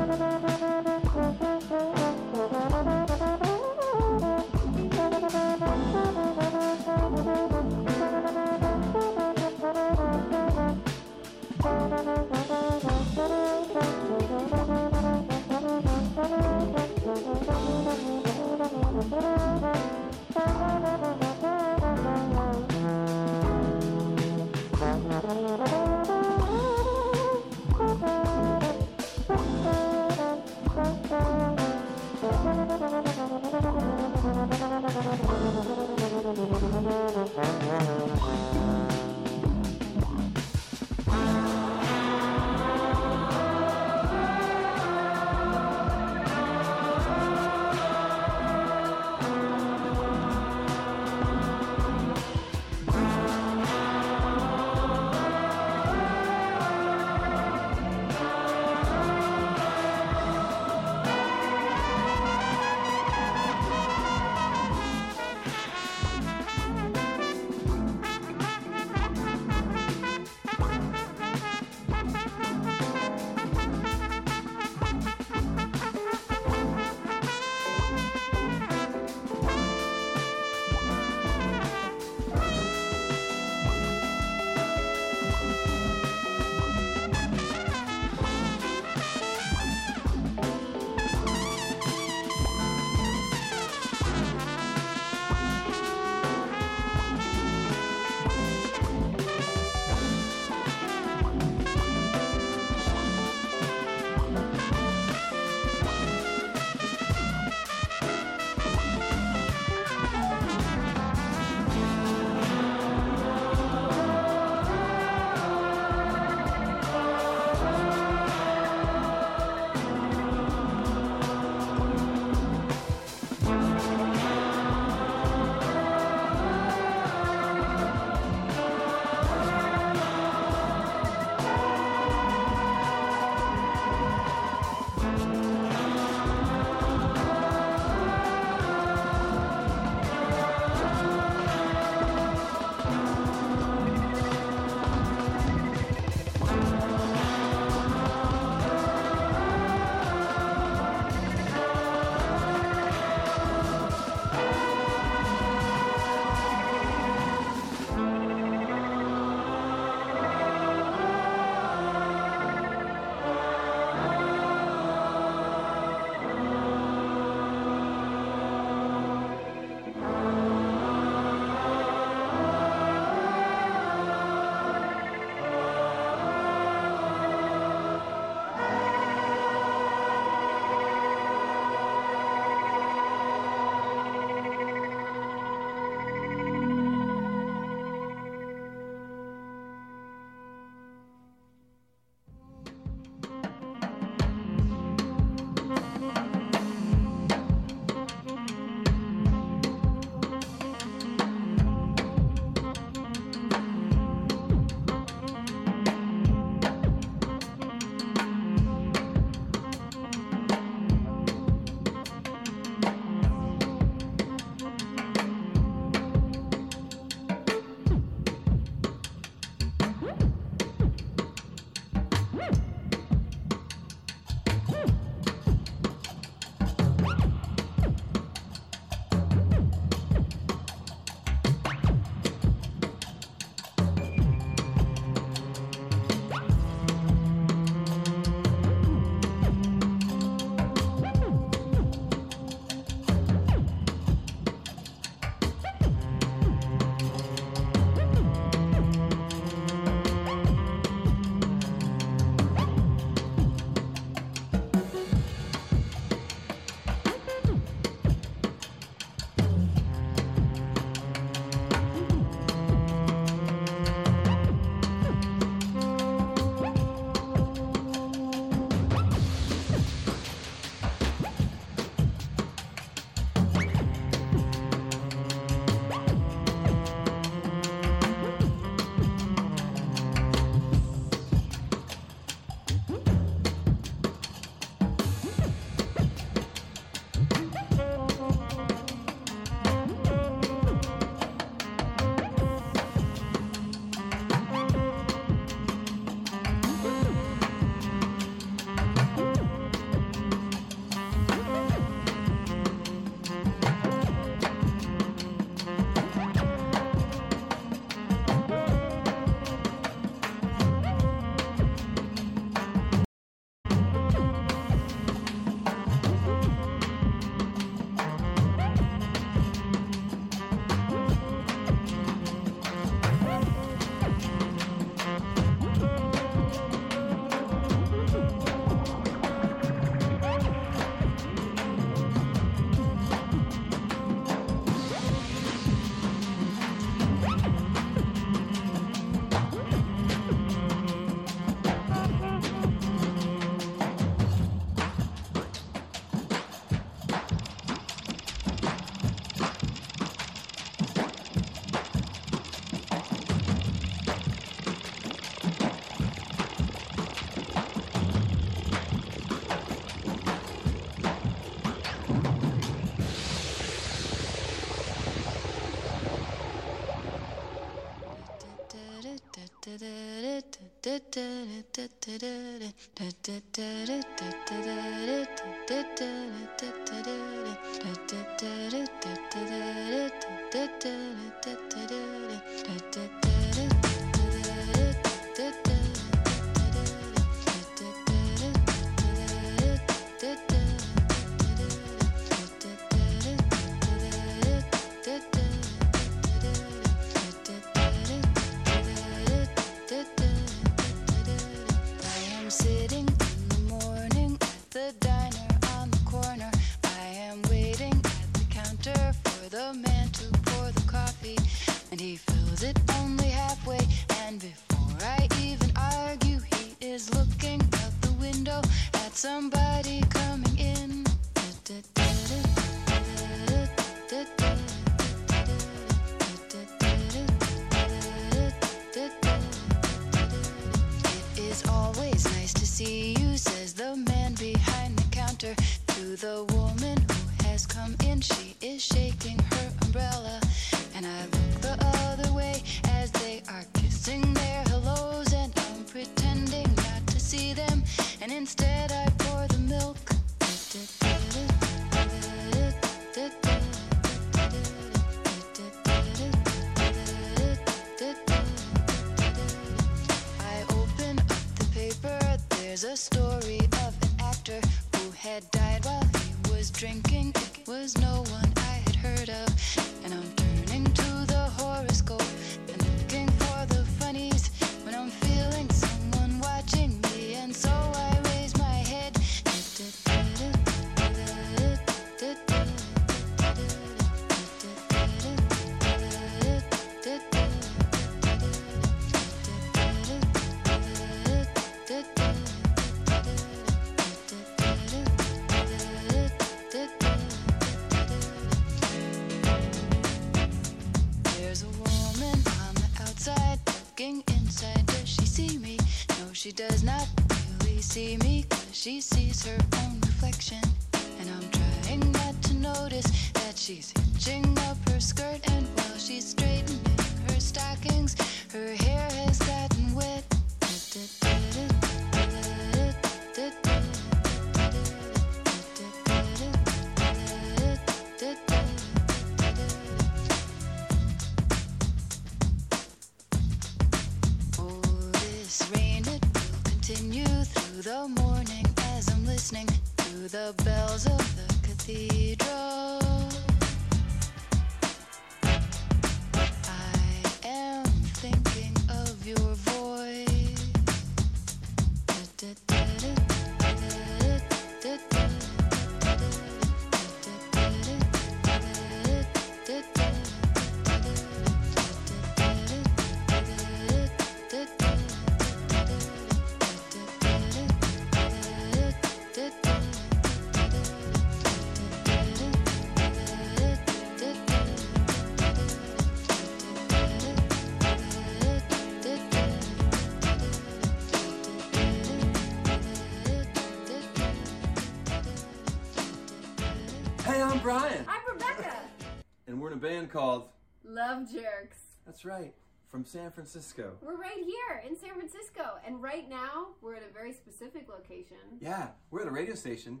Called Love Jerks. That's right, from San Francisco. We're right here in San Francisco, and right now we're at a very specific location. Yeah, we're at a radio station,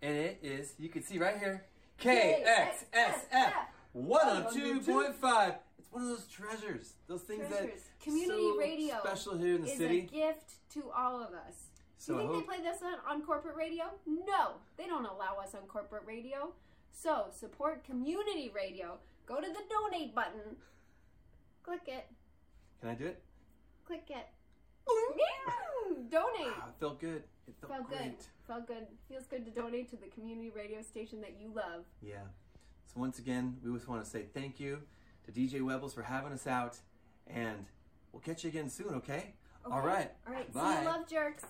and it is, you can see right here, K X S F one oh two point five. It's one of those treasures, those things treasures. that community so radio special here in the is city. It's a gift to all of us. So, do you think they play this on, on corporate radio? No, they don't allow us on corporate radio. So, support community radio. Go to the donate button. Click it. Can I do it? Click it. Donate. Wow, it felt good. It felt, felt great. Good. Felt good. Feels good to donate to the community radio station that you love. Yeah. So once again, we just want to say thank you to D J Webbles for having us out. And we'll catch you again soon, okay? okay. All right. All right. Bye. See you, Love Jerks.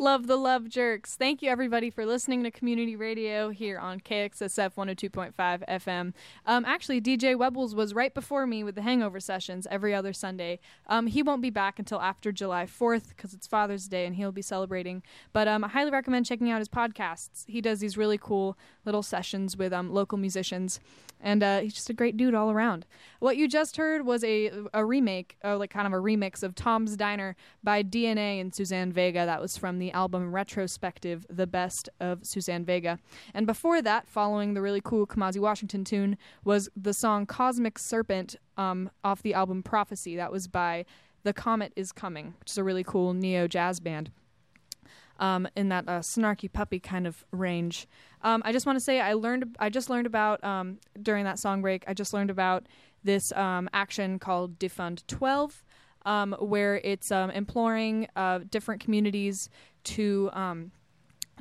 Love the Love Jerks. Thank you, everybody, for listening to Community Radio here on K X S F one oh two point five F M. Um, actually, D J Webbles was right before me with the Hangover Sessions every other Sunday. Um, he won't be back until after July fourth because it's Father's Day and he'll be celebrating. But um, I highly recommend checking out his podcasts. He does these really cool little sessions with um, local musicians, and uh, he's just a great dude all around. What you just heard was a, a remake, uh, like kind of a remix of Tom's Diner by D N A and Suzanne Vega. That was from the album Retrospective, The Best of Suzanne Vega. And before that, following the really cool Kamasi Washington tune, was the song Cosmic Serpent um, off the album Prophecy. That was by The Comet Is Coming, which is a really cool neo-jazz band um, in that uh, snarky puppy kind of range. Um, I just want to say I learned, I just learned about, um, during that song break, I just learned about this um, action called Defund twelve, um, where it's um, imploring uh, different communities to um,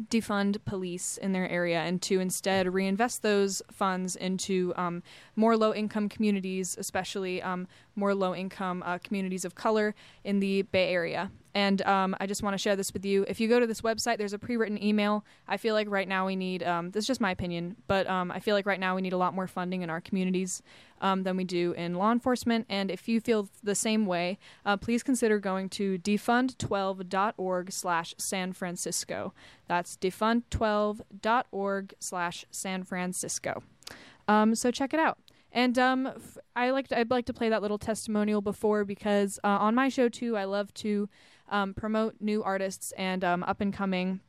defund police in their area and to instead reinvest those funds into um, more low-income communities, especially um, more low-income uh, communities of color in the Bay Area. And um, I just want to share this with you. If you go to this website, there's a pre-written email. I feel like right now we need, um, this is just my opinion, but um, I feel like right now we need a lot more funding in our communities um, than we do in law enforcement. And if you feel the same way, uh, please consider going to defund twelve dot org slash San Francisco. That's defund twelve dot org slash San Francisco. Um, so check it out. And um, f- I like to, I'd like to play that little testimonial before because uh, on my show, too, I love to um, promote new artists and um, up and coming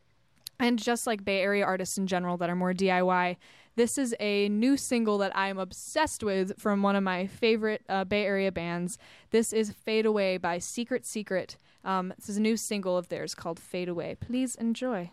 and just like Bay Area artists in general that are more D I Y. This is a new single that I'm obsessed with from one of my favorite uh, Bay Area bands. This is Fade Away by Secret Secret. Um, this is a new single of theirs called Fade Away. Please enjoy.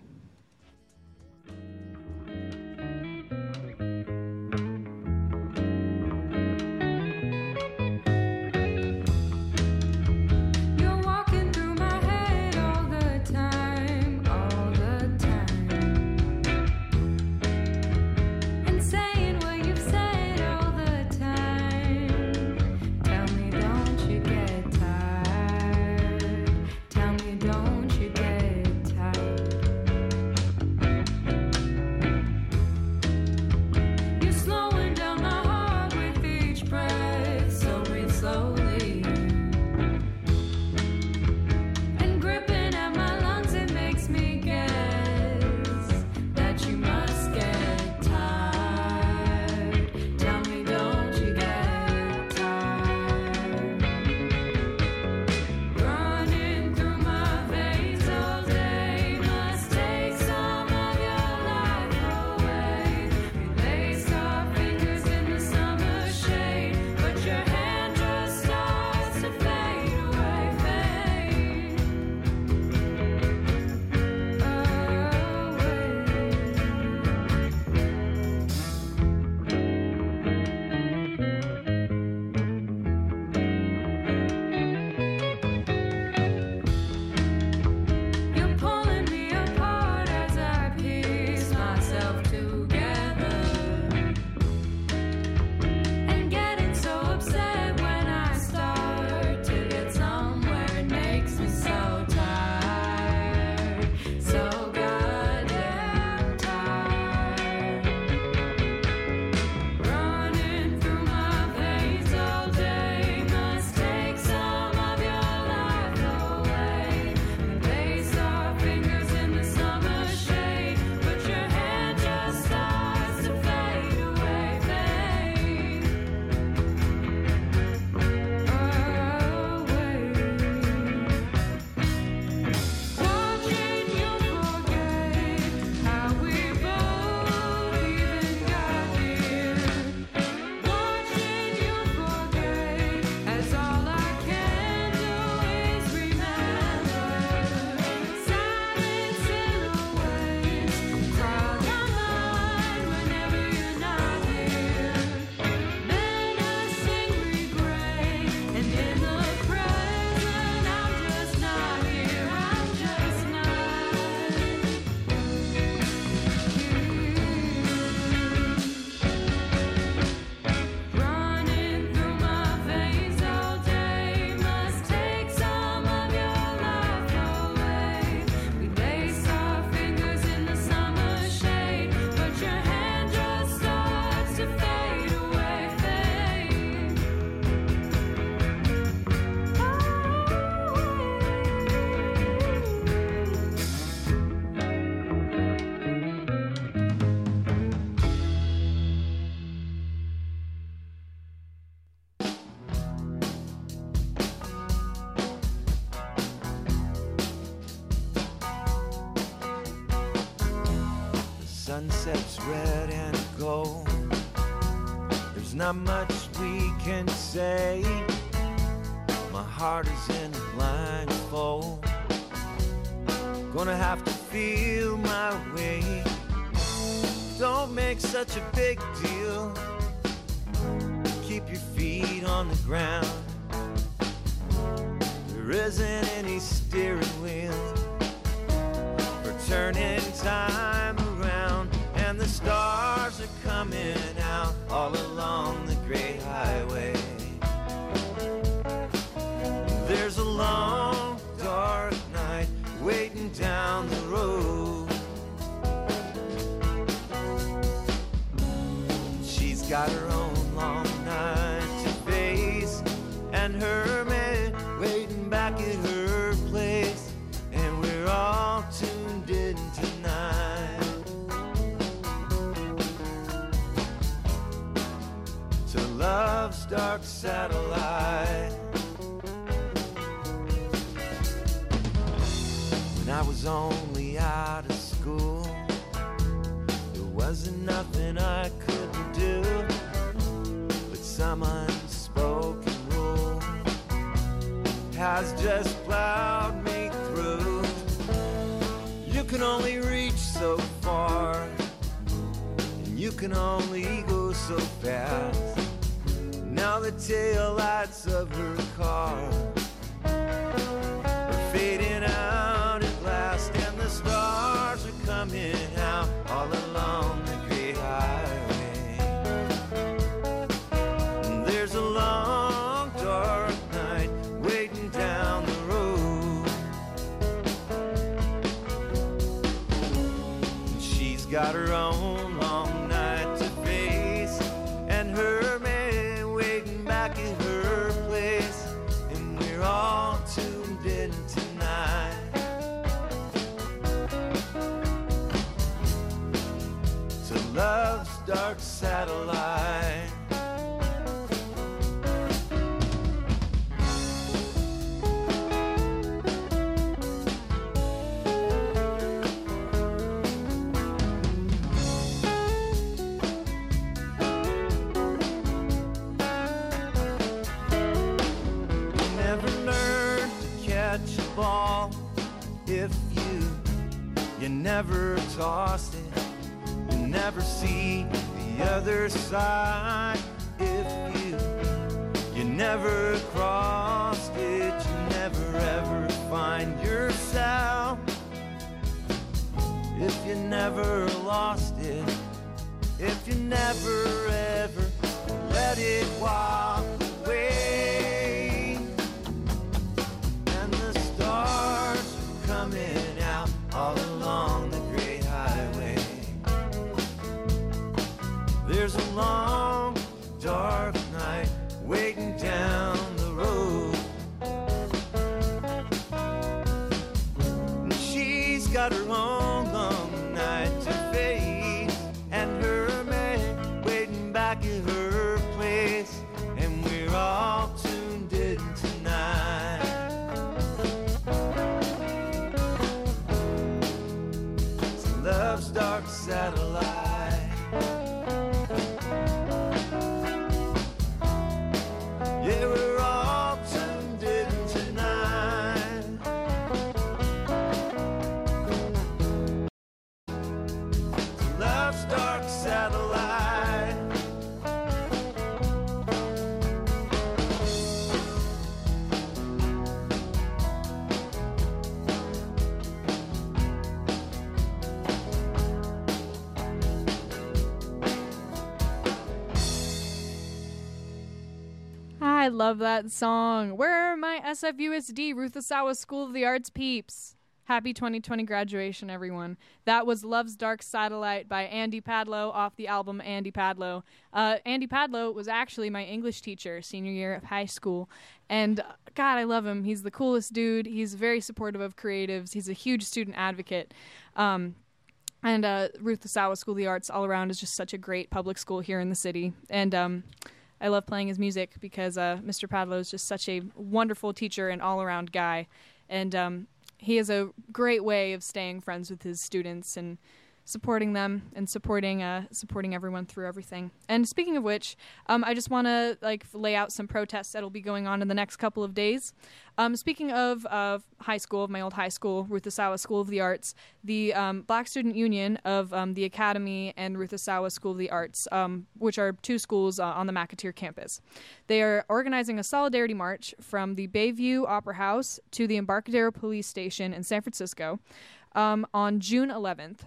Don't you get tired? sunset's red and gold. There's not much we can say. My heart is in a blindfold. Gonna have to feel my way. Don't make such a big deal. Keep your feet on the ground. There isn't any steering wheel for turning time around. And the stars are coming out all along the great highway. There's a long dark night waiting down the road. She's got her own long night to face, and her man waiting back at her place. And we're all tuned in tonight to love's dark satellite. I was only out of school. There wasn't nothing I could do, but some unspoken rule has just plowed me through. You can only reach so far, and you can only go so fast. Now the taillights of her car are fading out. And the stars are coming out all along the great highway. And there's a long dark night waiting down the road. And she's got her own long night to face, and her man waiting back at her place. And we're all tuned in tonight to love's dark satellite. You never learn to catch a ball if you, you never toss it. Never see the other side if you, you never crossed it. You never ever find yourself if you never lost it. If you never ever let it walk away. And the stars are coming out all along the great highway. There's a long, dark night waiting down the road. And she's got her own long night to face, and her man waiting back at her place. And we're all tuned in tonight to love's dark satellite. Yeah, we're all tuned in tonight to love's dark satellite. I love that song. Where are my S F U S D Ruth Asawa School of the Arts peeps? Happy twenty twenty graduation, everyone. That was Love's Dark Satellite by Andy Padlo off the album Andy Padlo. Uh, Andy Padlo was actually my English teacher senior year of high school. And God, I love him. He's the coolest dude. He's very supportive of creatives. He's a huge student advocate. Um, and uh, Ruth Asawa School of the Arts all around is just such a great public school here in the city. And um I love playing his music because uh, Mister Padlo is just such a wonderful teacher and all-around guy. And um, he has a great way of staying friends with his students and supporting them and supporting uh, supporting everyone through everything. And speaking of which, um, I just want to like lay out some protests that'll be going on in the next couple of days. Um, speaking of uh, high school, my old high school, Ruth Asawa School of the Arts, the um, Black Student Union of um, the Academy and Ruth Asawa School of the Arts, um, which are two schools uh, on the McAteer campus. They are organizing a solidarity march from the Bayview Opera House to the Embarcadero Police Station in San Francisco um, on June eleventh.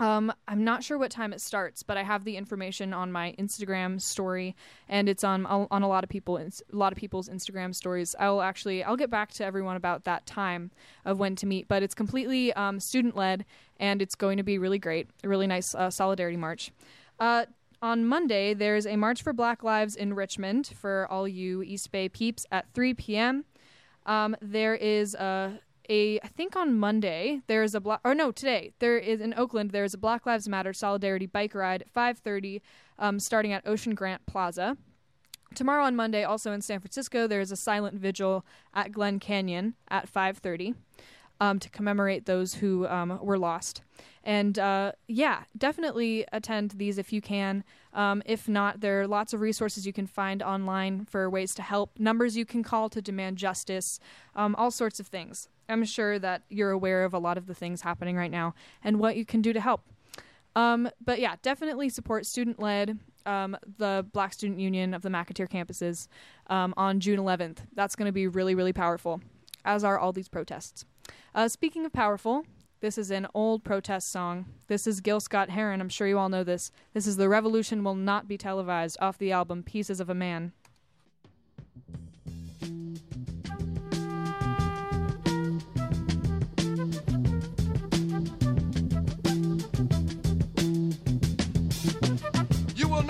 Um, I'm not sure what time it starts, but I have the information on my Instagram story, and it's on on a lot of people, a lot of people's Instagram stories. I'll actually I'll get back to everyone about that time of when to meet, but it's completely um, student led, and it's going to be really great, a really nice uh, solidarity march. Uh, on Monday, there's a March for Black Lives in Richmond for all you East Bay peeps at three p.m. Um, there is a A, I think on Monday, there is a black, or no, today, there is in Oakland, there is a Black Lives Matter Solidarity Bike Ride at five thirty, um, starting at Ocean Grant Plaza. Tomorrow on Monday, also in San Francisco, there is a silent vigil at Glen Canyon at five thirty um, to commemorate those who um, were lost. And uh, yeah, definitely attend these if you can. Um, if not, there are lots of resources you can find online for ways to help, numbers you can call to demand justice, um, all sorts of things. I'm sure that you're aware of a lot of the things happening right now and what you can do to help. Um, but yeah, definitely support student-led, um, the Black Student Union of the McAteer campuses um, on June eleventh. That's going to be really, really powerful, as are all these protests. Uh, speaking of powerful, this is an old protest song. This is Gil Scott Heron. I'm sure you all know this. This is "The Revolution Will Not Be Televised" off the album Pieces of a Man. You will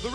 The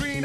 Green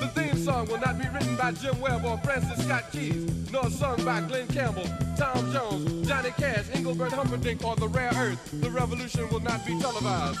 The theme song will not be written by Jim Webb or Francis Scott Keys, nor sung by Glenn Campbell, Tom Jones, Johnny Cash, Engelbert Humperdinck, or The Rare Earth. The revolution will not be televised.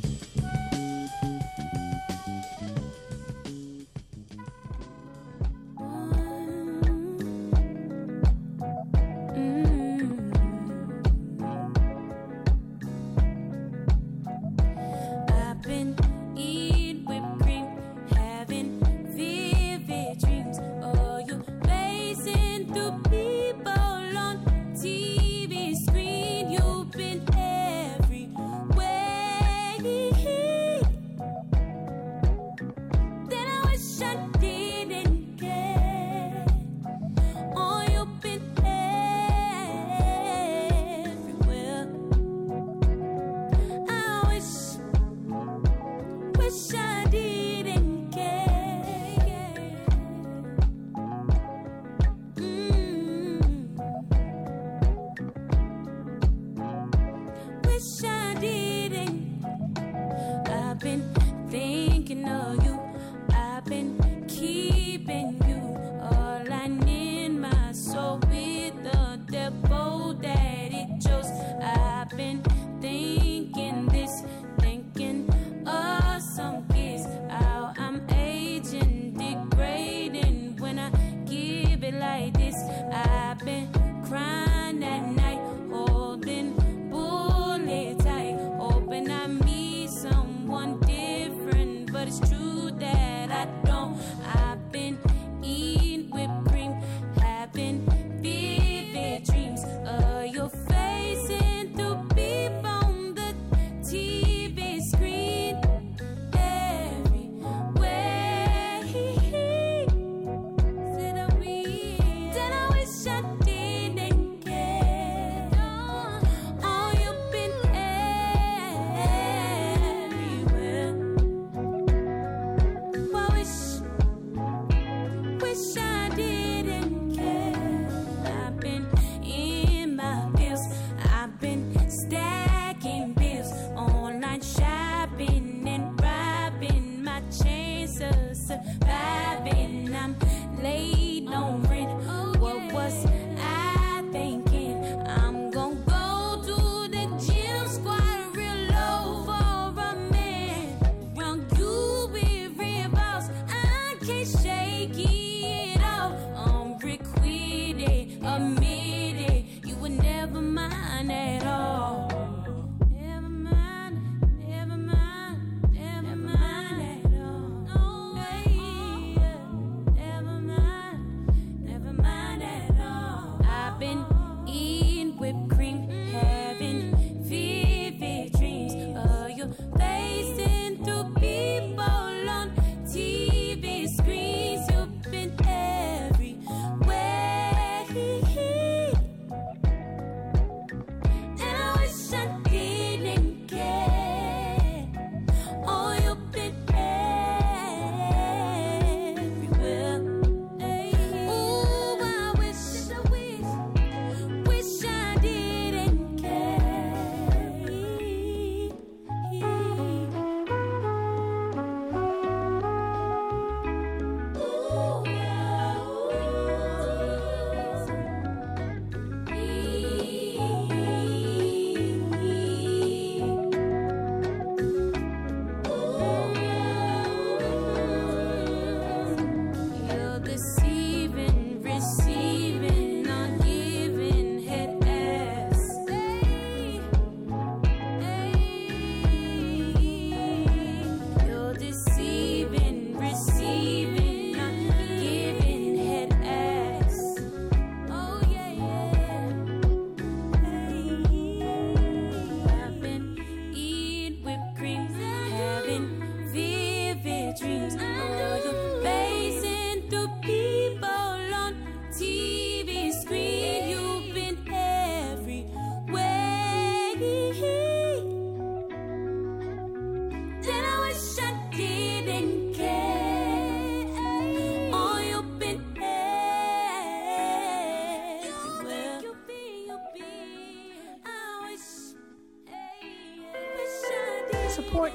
Mm-hmm. like this. I've been crying at night, holding bullet tight, hoping I meet someone different, but it's true that I don't. I've been eating whipped cream, having vivid dreams of your face and through people on the T V screen.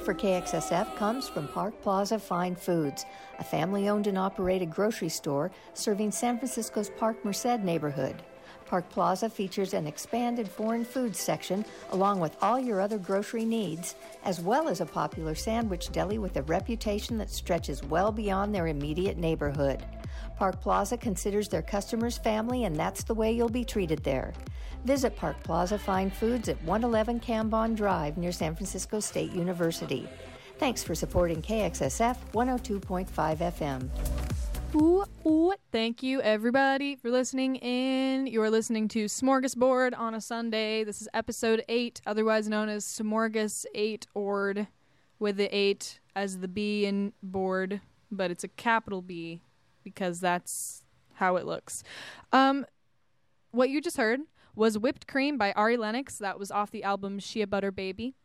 For K X S F comes from Park Plaza Fine Foods, a family-owned and operated grocery store serving San Francisco's Park Merced neighborhood. Park Plaza features an expanded foreign foods section along with all your other grocery needs, as well as a popular sandwich deli with a reputation that stretches well beyond their immediate neighborhood. Park Plaza considers their customers family, and that's the way you'll be treated there. Visit Park Plaza Fine Foods at one eleven Cambon Drive near San Francisco State University. Thanks for supporting K X S F one oh two point five F M. Ooh, ooh, thank you, everybody, for listening in. You are listening to Smorgasbord on a Sunday. This is episode eight, otherwise known as Smorgas eight Ord, with the eight as the B in board, but it's a capital B, because that's how it looks. Um, what you just heard was Whipped Cream by Ari Lennox. That was off the album Shea Butter Baby.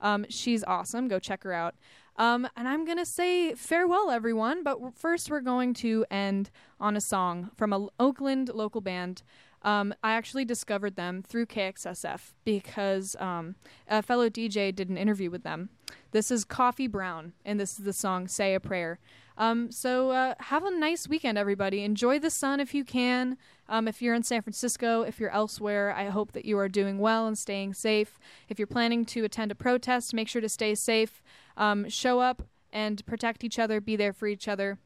Um, she's awesome. Go check her out. Um, and I'm going to say farewell, everyone. But first, we're going to end on a song from an Oakland local band. Um, I actually discovered them through K X S F because um, a fellow D J did an interview with them. This is Coffee Brown, and this is the song Say a Prayer. Um, so uh, have a nice weekend, everybody. Enjoy the sun if you can. Um, if you're in San Francisco, if you're elsewhere, I hope that you are doing well and staying safe. If you're planning to attend a protest, make sure to stay safe. Um, show up and protect each other. Be there for each other.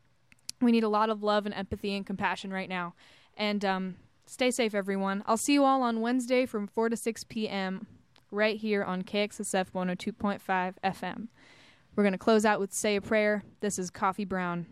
We need a lot of love and empathy and compassion right now. And um, stay safe, everyone. I'll see you all on Wednesday from four to six p.m. right here on K X S F one oh two point five F M. We're going to close out with Say a Prayer. This is Coffee Brown.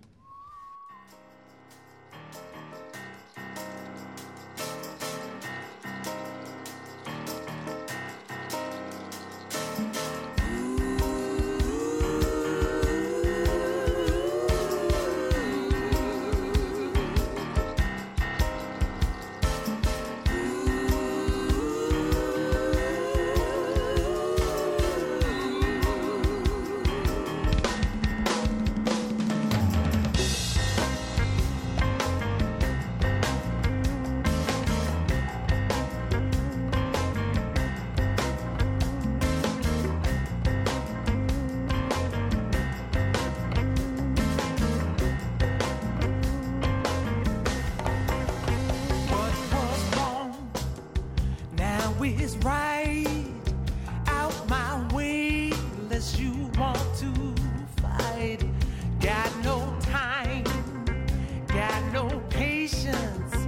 Got no time, got no patience.